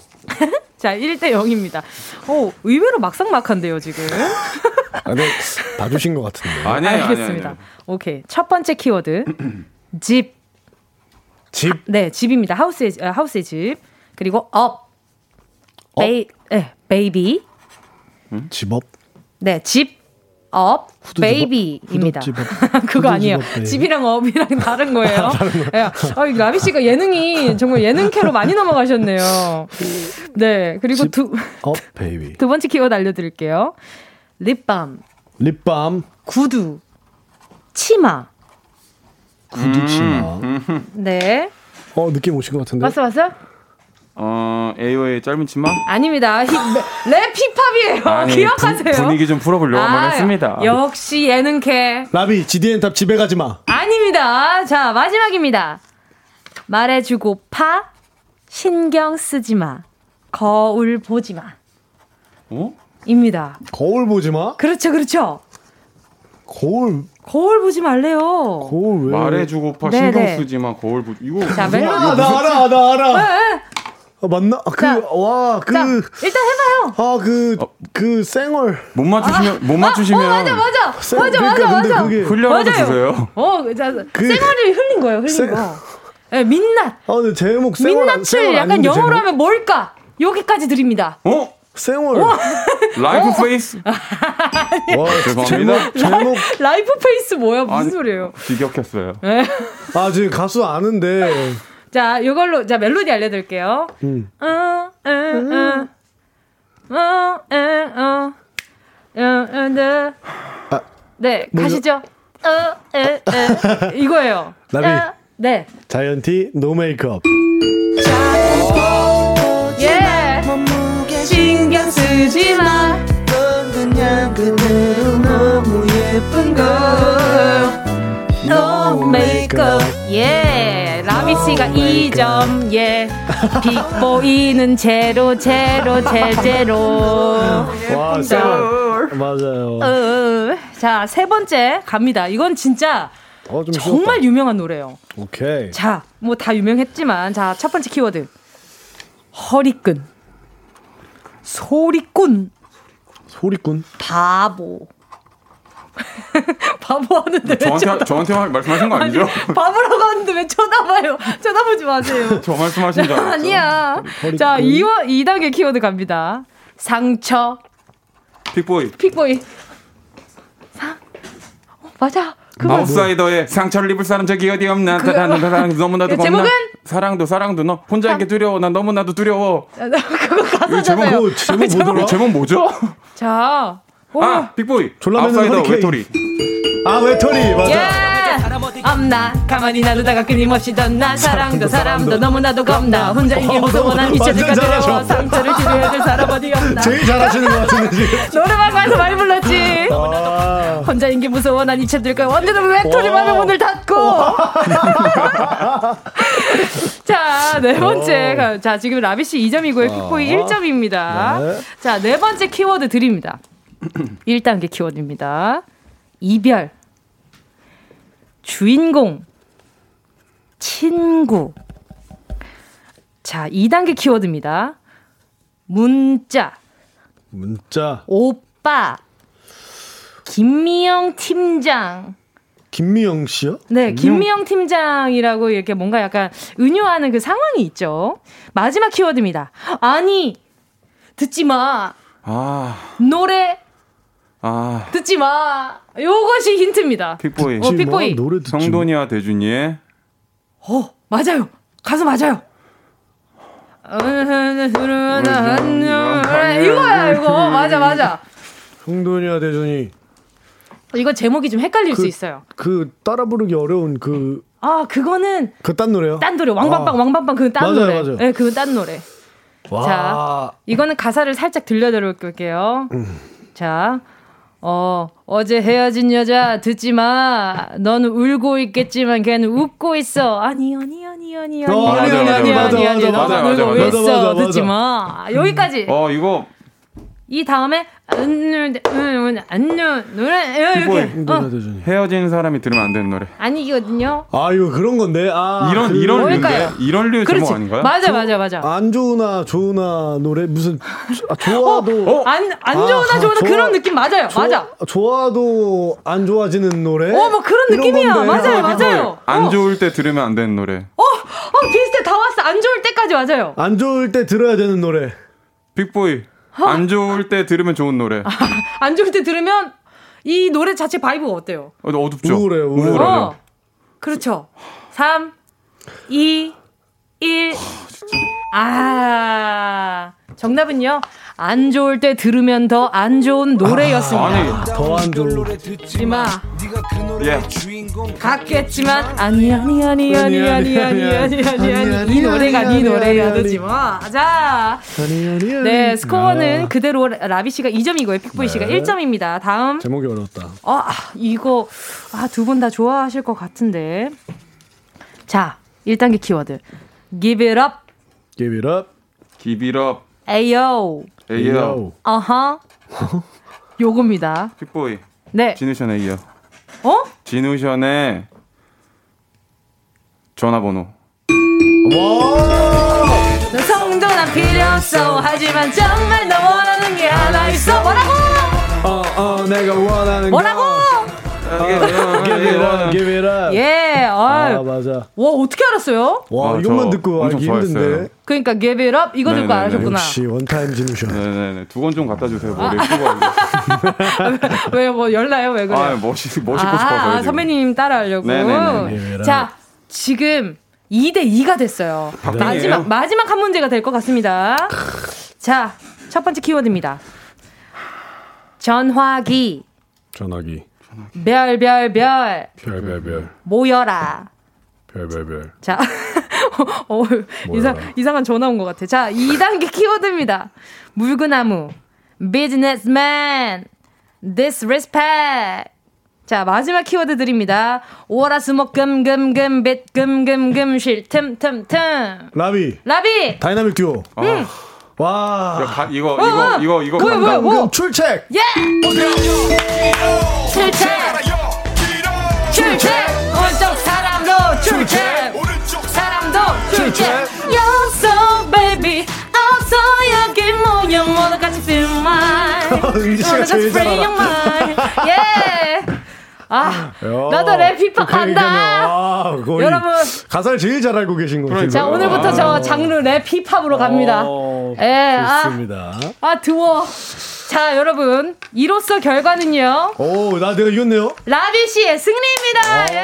자, 일 대 영입니다. 오, 의외로 막상막한데요 지금. 아, 네, 봐주신 것 같은데. 아니야, 알겠습니다. 아니야, 아니야. 오케이, 첫 번째 키워드 집. 집? 아, 네, 집입니다. 하우스의, 아, 하우스의 집. 그리고 업. 업? 베이, 네, 베이비. 음? 집업? 네, 집, 업, 베이비입니다. 그거 아니에요. 베이비. 집이랑 업이랑 다른 거예요. 아, 다른 거. 라비 씨가 예능이 정말 예능캐로 많이 넘어가셨네요. 네, 그리고 집, 두, 업, 베이비. 두 번째 키워드 알려드릴게요. 립밤. 립밤. 구두. 치마. 구두치마. 음. 네. 어 느낌 오신 것 같은데. 왔어 왔어? 어 에이오의 짧은 치마? 아닙니다. 힙, 랩 힙합이에요. 아니, 기억하세요? 부, 분위기 좀 풀어보려고 아, 했습니다. 역시 예능캐. 라비 지디엔 탑 집에 가지 마. 아닙니다. 자 마지막입니다. 말해주고 파 신경 쓰지 마 거울 보지 마. 어? 입니다. 거울 보지 마? 그렇죠 그렇죠. 거울. 거울 보지 말래요. 거울 왜? 말해주고 파 신경 쓰지 마. 거울 보지. 이거 자, 무슨, 멜로. 아, 나 알아, 나 알아. 네, 네. 아, 맞나? 그, 와, 그. 자, 일단 해봐요. 아, 그, 어. 그 쌩얼. 못 맞추시면, 아, 못 맞추시면. 아, 어, 맞아, 맞아. 쌩, 맞아, 그러니까, 맞아, 맞아. 흘려라도 주세요. 어, 자, 그, 쌩얼이 흘린 거예요, 흘린 쌩, 거. 예, 네, 민낯. 아, 근데 제목 쌩얼. 민낯을 약간 영어로 하면 뭘까? 여기까지 드립니다. 어? 쌩얼. 라이프 페이스. 와, 죄송합니다. 제목, 제목. 라이프 페이스 뭐야? 무슨 아니, 소리예요? 기억했어요. 네. 아, 지금 가수 아는데. 자, 이걸로 자 멜로디 알려드릴게요. 음. 어, 어, 어, 어, 어, 어, 어, 어, 네, 가시죠. 어, 에, 에. 이거예요. 나비. 어, 네. 자이언티 노 메이크업. 예. 신경 쓰지 마. 그냥 그대로 너무 예쁜 걸. No makeup. 예. 라비 씨가 이 점. 예. 빅보이는 제로 제로 제제로. 와, 세 번. 맞아요. 어, 자, 세 번째 갑니다. 이건 진짜 어, 정말 쉬웠다. 유명한 노래예요. 오케이. 자, 뭐 다 유명했지만 자, 첫 번째 키워드. 허리끈. 소리꾼. 소리꾼. 바보. 바보 하는데 저한테 저한테만 말씀하신 거 아니죠? 아니, 바보라고 하는데 왜 쳐다봐요? 쳐다보지 마세요. 저 말씀하신 줄 알았죠. 아니야. 허리꾼. 자, 이 이 단계 키워드 갑니다. 상처, 픽보이. 픽보이. 상. 어, 맞아. 아웃사이더의 상처를 입을 사람 저기 어디 없나 그... 너무나도 겁나 제목은? 사랑도 사랑도 너 혼자 상... 이렇게 두려워 난 너무나도 두려워 그거 가사잖아요. 제목, 제목, 제목, 제목 뭐죠? 자, 오. 아 빅보이 아웃사이더 외톨이. 아 외톨이 맞아. 예. 없나 가만히 나누다가 끊임없이 던나 사랑도 사람도 너무나도 겁나 혼자 이게 무서워 난 잊혀질까 두려워 상처를 치료해줄 사람 어디 없나. 제일 잘하시는 것 같은데 지금. 노래방 가서 많이 불렀지. 혼자 이게 무서워 난 잊혀질까 언제든 외톨이만을 문을 닫고. 자, 네 번째. 자, 지금 라비씨 이 점이고요 픽보이 일 점입니다. 네. 자, 네 번째 키워드 드립니다. 일 단계 키워드입니다. 이별, 주인공, 친구. 자, 이 단계 키워드입니다. 문자, 문자, 오빠, 김미영 팀장. 김미영 씨요? 네, 김미영 팀장이라고 이렇게 뭔가 약간 은유하는 그 상황이 있죠. 마지막 키워드입니다. 아니, 듣지 마. 아. 노래. 아. 듣지 마. 요것이 힌트입니다. 픽보이. 어, 픽보이. 뭐? 노래 성도니와 대준이의. 어, 맞아요. 가수 맞아요. 이거야, 이거. 맞아, 맞아. 성도니와 대준이. 이거 제목이 좀 헷갈릴 그, 수 있어요. 그 따라 부르기 어려운 그. 아, 그거는. 그 딴 노래요? 딴 노래. 왕밤빵, 아. 왕밤빵. 그건 딴 맞아요, 노래. 맞아요. 네, 그건 딴 노래. 와. 자, 이거는 가사를 살짝 들려드릴게요. 음. 자. 어, 어제 헤어진 여자 듣지 마. 넌 울고 있겠지만 걔는 웃고 있어. 아니, 아니, 아니, 아니, 아니, 아니, 아니, 아니, 아니, 넌 울고 있어. 듣지 마. 여기까지. 어, 이거. 이 다음에 안녕, 안녕, 노래 이렇게. 헤어진 사람이 들으면 안 되는 노래. 아니거든요. 아, 이거 그런 건데. 아, 이런 이런 류인데. 이런 류 제목 아닌가요? 맞아, 맞아, 맞아. 안 좋으나 좋으나 노래 무슨 아, 좋아도 안 안 어? 어? 좋으나 아, 좋으나 좋아, 그런 느낌 맞아요. 조, 맞아. 좋아도 안 좋아지는 노래. 어, 뭐 그런 느낌이야. 건데. 맞아요, 맞아요. 안 좋을 때 들으면 안 되는 노래. 어, 어 비슷해. 다 왔어. 안 좋을 때까지 맞아요. 안 좋을 때 들어야 되는 노래. 빅보이. 허? 안 좋을 때 들으면 좋은 노래. 아, 안 좋을 때 들으면 이 노래 자체 바이브가 어때요? 어, 어둡죠? 우울해요, 우울해요. 어, 그렇죠. 삼, 이, 일. 아, 정답은요. 안 좋을 때 들으면 더 안 좋은 노래였습니다. 아, 아니, 더 안 좋은 노래 듣지 마. 예. 같겠지만 아니 아니 아니 아니 아니 아니 아니 아니 이 노래가 네 노래야 듣지 마. 자, 네 스코어는 그대로 라비 씨가 이 점이고요 픽보이 씨가 일 점입니다. 다음 제목이 어려웠다. 아, 이거 아, 두 분 다 좋아하실 것 같은데. 자, 일 단계 키워드 give it up, give it up, give it up. 에이오. 에이오. 어허. 요겁니다. 픽보이. 네. 진우션의 에이오. 어? 진우션의 전화번호. 와! 성도 난 필요 없어. 하지만 정말 너 원하는 게 하나 있어. 뭐라고? 어, 어, 내가 원하는 뭐라고? give it up. 예, 아, 아 맞아. 와, 어떻게 알았어요? 와, 아, 이것만 듣고 알기 힘든데. 그러니까 give it up 이거 듣고 알아셨구나. 역시 원타임 진우션. 네네네. 두 건 좀 갖다 주세요. 머리 끄고. 왜 뭐 열나요? 왜 그래요? 아, 멋있 멋있고 아, 싶어서요. 아, 선배님 따라하려고. 네네네. 자, 지금 이 대 이가 됐어요. 마지막 마지막 한 문제가 될 것 같습니다. 자, 첫 번째 키워드입니다. 전화기. 전화기. 별별별 별별별 모여라 별별별. 자, 어, 이상, 이상한 전화 온 것 같아. 자, 이 단계 키워드입니다. 물구나무, 비즈니스맨, 디스리스펙트. 자, 마지막 키워드 드립니다. 오라수목금금금 빛금금금실 틈틈틈. 라비 라비 다이나믹 듀오. 아. 응. 와, 야, 가, 이거, 어, 이거, 어. 이거 이거 이거 감감 출첵. 예. 출첵 출첵 오른쪽 사람도 출첵 오른쪽 사람도 출첵. You're so baby, I'm so 여기 모여 모두 같이 feel mine. 은지 씨가 제일 잘한다. 예. 아, 나도 랩 힙합 간다. 아, 여러분 가사를 제일 잘 알고 계신 거죠. 자, 오늘부터 아, 저 장르 랩 힙합으로 갑니다. 어, 예, 좋습니다. 아, 아, 더워. 자, 여러분, 이로써 결과는요. 오, 나 내가 이겼네요. 라비 씨의 승리입니다.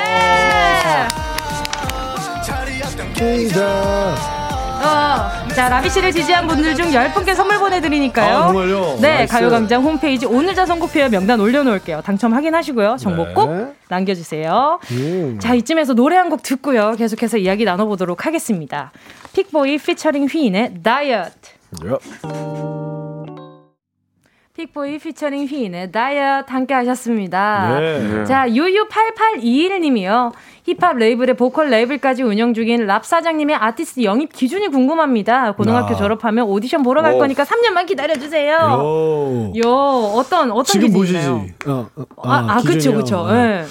예. 어, 자, 라비 씨를 지지한 분들 중 열 분께 선물 보내드리니까요. 아, 정말요? 네, 나이스. 가요광장 홈페이지 오늘자 선곡표 명단 올려놓을게요. 당첨 확인하시고요. 정보 네. 꼭 남겨주세요. 음. 자, 이쯤에서 노래 한 곡 듣고요. 계속해서 이야기 나눠보도록 하겠습니다. 픽보이 피처링 휘인의 다이어트. Yep. 픽보이 피처링 휘인의 다이어트 함께 하셨습니다. 네. 자, 유유팔팔이일 님이요. 힙합 레이블의 보컬 레이블까지 운영 중인 랍 사장님의 아티스트 영입 기준이 궁금합니다. 고등학교 아. 졸업하면 오디션 보러 갈 오. 거니까 삼 년만 기다려주세요. 요, 요. 어떤, 어떤 지금 기준이나요? 어, 어, 아, 아 그쵸, 그쵸. 예. 네.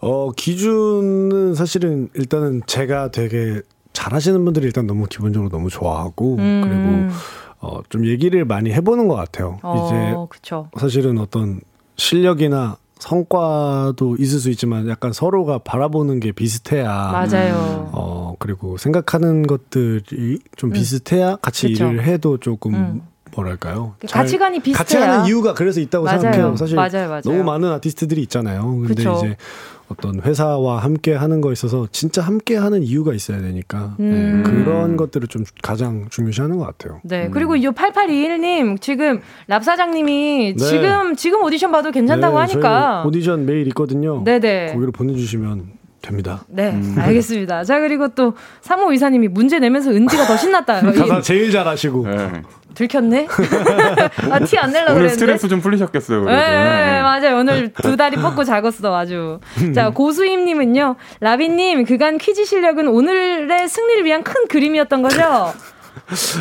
어, 기준은 사실은 일단은 제가 되게 잘하시는 분들이 일단 너무 기본적으로 너무 좋아하고, 음. 그리고 어, 좀 얘기를 많이 해보는 것 같아요. 어, 이제 그쵸. 사실은 어떤 실력이나 성과도 있을 수 있지만 약간 서로가 바라보는 게 비슷해야. 맞아요. 어, 그리고 생각하는 것들이 좀 비슷해야 음. 같이 그쵸. 일을 해도 조금 음. 뭐랄까요? 가치관이 비슷해요. 같이 하는 이유가 그래서 있다고 맞아요. 생각해요. 사실 맞아요, 맞아요. 너무 많은 아티스트들이 있잖아요. 근데 그쵸. 이제 어떤 회사와 함께 하는 거에 있어서 진짜 함께 하는 이유가 있어야 되니까 음. 네, 그런 것들을 좀 가장 중요시하는 것 같아요. 네. 음. 그리고 이 팔팔이일 님 지금 랍 사장님이 네. 지금 지금 오디션 봐도 괜찮다고 네, 하니까 저희 오디션 메일 있거든요. 네네. 거기로 보내주시면. 됩니다. 네, 음. 알겠습니다. 자, 그리고 또 사모 이사님이 문제 내면서 은지가 더 신났다. 가사 제일 잘하시고 네. 들켰네. 아, 티 안 내려고 그랬는데 오늘 스트레스 좀 풀리셨겠어요. 네, 네, 맞아요. 오늘 두 다리 뻗고 작았어 아주. 자, 고수임님은요. 라비님 그간 퀴즈 실력은 오늘의 승리를 위한 큰 그림이었던 거죠?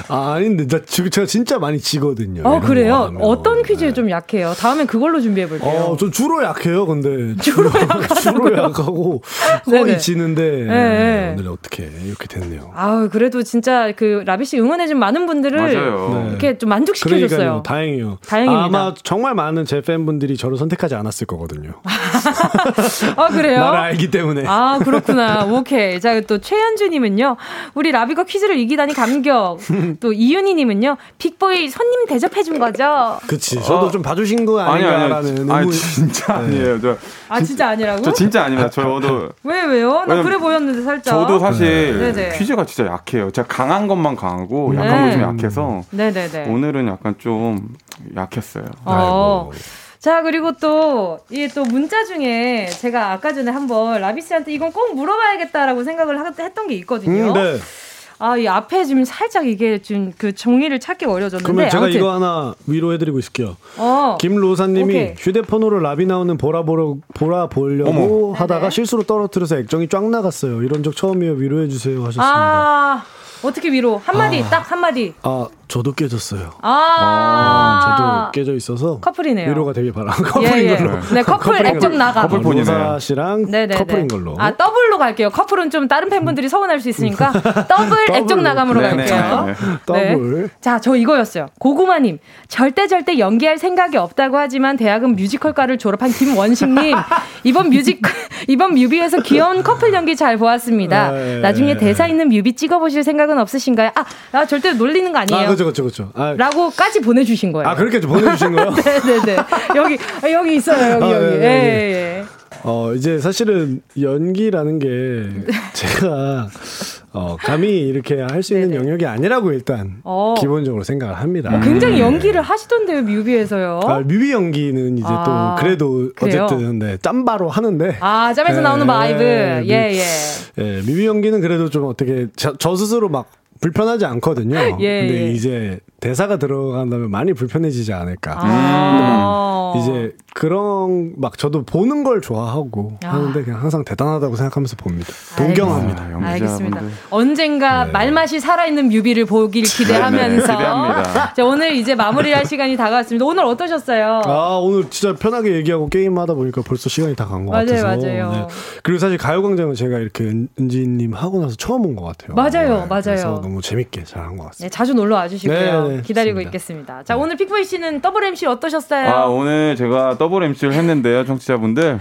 아, 아닌데 나 지금 제가 진짜 많이 지거든요. 어, 그래요? 어떤 퀴즈에 네. 좀 약해요? 다음엔 그걸로 준비해 볼게요. 어, 전 주로 약해요. 근데 주로, 주로 약하고 거의 지는데 네. 네, 오늘 어떻게 이렇게 됐네요. 아, 그래도 진짜 그 라비 씨 응원해 준 많은 분들을 네. 이렇게 좀 만족시켜 줬어요. 다행이요. 다행입니다. 아마 정말 많은 제 팬분들이 저를 선택하지 않았을 거거든요. 아, 그래요? 나를 알기 때문에. 아, 그렇구나. 오케이. 자, 또 최현주 님은요. 우리 라비가 퀴즈를 이기다니 감격. 또 이윤희님은요, 빅보이 손님 대접해준 거죠. 그치. 저도 어. 좀 봐주신 거 아닌가라는. 아니, 진짜 아니에요. 저, 아, 진, 진짜 아니라고? 저 진짜 아닙니다. 저도. 왜 왜요? 나 그래 보였는데 살짝. 저도 사실 네네. 퀴즈가 진짜 약해요. 제가 강한 것만 강하고 약한 네. 거 좀 약해서. 네네네. 오늘은 약간 좀 약했어요. 어. 자, 그리고 또, 이 또 문자 중에 제가 아까 전에 한번 라비씨한테 이건 꼭 물어봐야겠다라고 생각을 하, 했던 게 있거든요. 음, 네. 아, 이 앞에 지금 살짝 이게 지금 그 정리를 찾기 어려졌는데. 그러면 제가 아무튼. 이거 하나 위로해드리고 있을게요. 어. 김로사님이 오케이. 휴대폰으로 라비 나오는 보라 보러, 보라 보려고 어머. 하다가 네네. 실수로 떨어뜨려서 액정이 쫙 나갔어요. 이런 적 처음이에요. 위로해주세요 하셨습니다. 아, 어떻게 위로? 한마디, 아. 딱 한마디. 아, 저도 깨졌어요. 아, 아 저도 깨져 있어서 커플이네요. 위로가 되게 바라. 커플인 예, 예. 걸로. 네, 커플 액정 나가. 커플 로사 씨랑 네네네. 커플인 걸로. 아, 더블로 갈게요. 커플은 좀 다른 팬분들이 서운할 수 있으니까 더블 액정 나감으로 갈게요. 네. 더블. 자, 저 이거였어요. 고구마님 절대 절대 연기할 생각이 없다고 하지만 대학은 뮤지컬과를 졸업한 김원식님 이번 뮤직 이번 뮤비에서 귀여운 커플 연기 잘 보았습니다. 네. 나중에 대사 있는 뮤비 찍어보실 생각은 없으신가요? 아, 아 절대 놀리는 거 아니에요. 아, 그렇죠, 그렇죠. 아, 라고까지 보내주신 거예요. 아, 그렇게 보내주신 거예요? 네네네. 여기 여기 있어요. 여기 아, 여기. 네, 예, 예. 어, 이제 사실은 연기라는 게 제가 어, 감히 이렇게 할 수 있는 네네. 영역이 아니라고 일단 어. 기본적으로 생각을 합니다. 뭐 굉장히 연기를 하시던데요, 뮤비에서요? 아, 뮤비 연기는 이제 아, 또 그래도 그래요? 어쨌든 네, 짬바로 하는데. 아, 짬에서 예, 나오는 바이브. 예, 예. 예, 뮤비 연기는 그래도 좀 어떻게 저, 저 스스로 막 불편하지 않거든요. 예, 근데 예. 이제 대사가 들어간다면 많이 불편해지지 않을까. 아~ 이제 그런 막 저도 보는 걸 좋아하고 아~ 하는데 그냥 항상 대단하다고 생각하면서 봅니다. 동경합니다. 아, 알겠습니다. 언젠가 네. 말맛이 살아있는 뮤비를 보길 기대하면서 네, 자, 오늘 이제 마무리할 시간이 다가왔습니다. 오늘 어떠셨어요? 아, 오늘 진짜 편하게 얘기하고 게임하다 보니까 벌써 시간이 다 간 것 같아서. 맞아요. 네. 그리고 사실 가요광장은 제가 이렇게 은지님 하고 나서 처음 온 것 같아요. 맞아요. 네. 맞아요. 그래서 너무 재밌게 잘한 것 같습니다. 네, 자주 놀러 와주시고요. 네. 네, 기다리고 좋습니다. 있겠습니다. 자, 오늘 픽보이 씨는 더블 엠씨 어떠셨어요? 아, 오늘 제가 더블 엠씨를 했는데요, 청취자분들.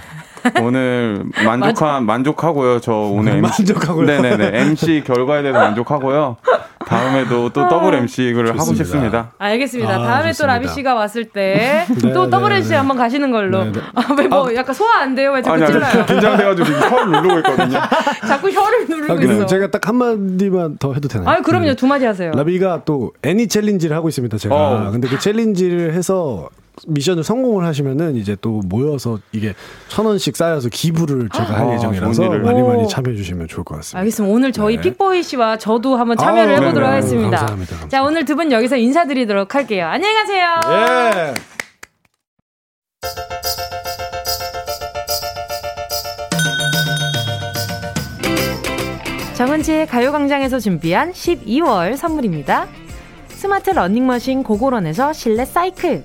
오늘 만족한 만족하고요. 저 오늘 엠씨, 만족하고요. 네네네. 엠씨 결과에 대해서 만족하고요. 다음에도 또 더블 엠씨를 좋습니다. 하고 싶습니다. 알겠습니다. 아, 다음에 좋습니다. 또 라비 씨가 왔을 때 또 더블 엠씨 한번 가시는 걸로. 아, 왜 뭐 아, 약간 소화 안 돼요? 왜 자꾸 찔러요? 긴장돼가지고 지금 혀를 누르고 있거든요. 자꾸 혀를 누르고 아, 있어. 제가 딱 한마디만 더 해도 되나요? 아, 그럼요. 네. 두 마디 하세요. 라비가 또 애니 챌린지를 하고 있습니다. 제가. 어. 근데 그 챌린지를 해서 미션을 성공을 하시면은 이제 또 모여서 이게 천 원씩 쌓여서 기부를 제가 할 아, 예정이라서 많이 많이 참여해 주시면 좋을 것 같습니다. 알겠습니다. 오늘 저희 네. 픽보이 씨와 저도 한번 참여를 아, 해보도록 네네. 하겠습니다. 감사합니다. 감사합니다. 자, 오늘 두 분 여기서 인사드리도록 할게요. 안녕히 가세요. 예. 정은지의 가요광장에서 준비한 십이월 선물입니다. 스마트 러닝머신 고고런에서 실내 사이클,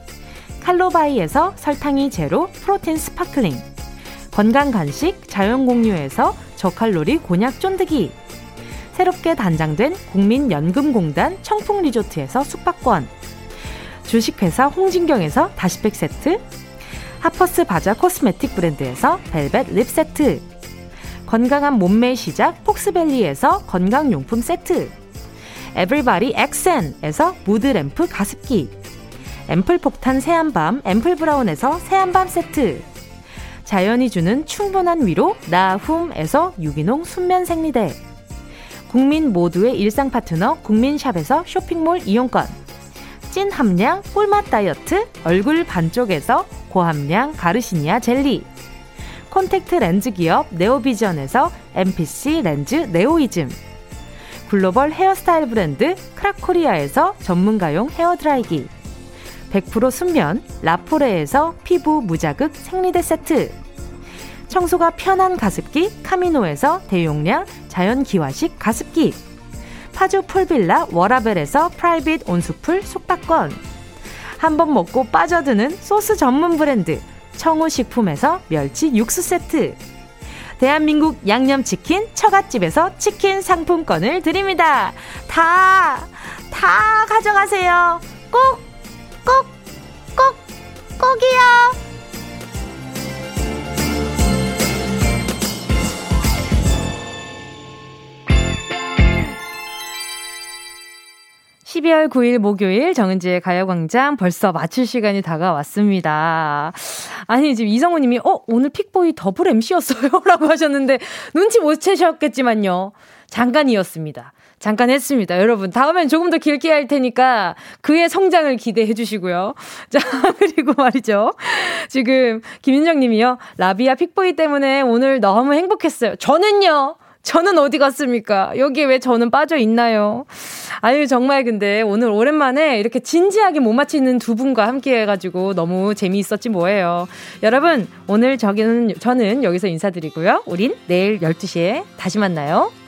칼로바이에서 설탕이 제로 프로틴 스파클링, 건강간식 자연공유에서 저칼로리 곤약 쫀득이, 새롭게 단장된 국민연금공단 청풍리조트에서 숙박권, 주식회사 홍진경에서 다시팩 세트, 하퍼스 바자 코스메틱 브랜드에서 벨벳 립 세트, 건강한 몸매의 시작 폭스밸리에서 건강용품 세트, 에브리바디 엑센에서 무드램프 가습기, 앰플폭탄 새한밤 앰플브라운에서 새한밤 세트, 자연이 주는 충분한 위로 나훔에서 유기농 순면생리대, 국민 모두의 일상파트너 국민샵에서 쇼핑몰 이용권, 찐함량 꿀맛 다이어트 얼굴 반쪽에서 고함량 가르시니아 젤리, 콘택트 렌즈 기업 네오비전에서 엠피씨 렌즈 네오이즘, 글로벌 헤어스타일 브랜드 크락코리아에서 전문가용 헤어드라이기, 백 퍼센트 순면 라포레에서 피부 무자극 생리대 세트, 청소가 편한 가습기 카미노에서 대용량 자연기화식 가습기, 파주 풀빌라 워라벨에서 프라이빗 온수풀 숙박권, 한번 먹고 빠져드는 소스 전문 브랜드 청우식품에서 멸치 육수 세트, 대한민국 양념치킨 처갓집에서 치킨 상품권을 드립니다. 다, 다 가져가세요. 꼭! 꼭! 꼭! 꼭이요! 십이월 구일 목요일 정은지의 가요광장 벌써 마칠 시간이 다가왔습니다. 아니 지금 이성우님이 어? 오늘 픽보이 더블 엠씨였어요? 라고 하셨는데 눈치 못 채셨겠지만요. 잠깐이었습니다. 잠깐 했습니다. 여러분, 다음엔 조금 더 길게 할 테니까 그의 성장을 기대해 주시고요. 자, 그리고 말이죠. 지금 김윤정 님이요. 라비아 픽보이 때문에 오늘 너무 행복했어요. 저는요. 저는 어디 갔습니까? 여기에 왜 저는 빠져 있나요? 아유, 정말 근데 오늘 오랜만에 이렇게 진지하게 못 맞히는 두 분과 함께 해가지고 너무 재미있었지 뭐예요. 여러분, 오늘 저기는, 저는 여기서 인사드리고요. 우린 내일 열두 시에 다시 만나요.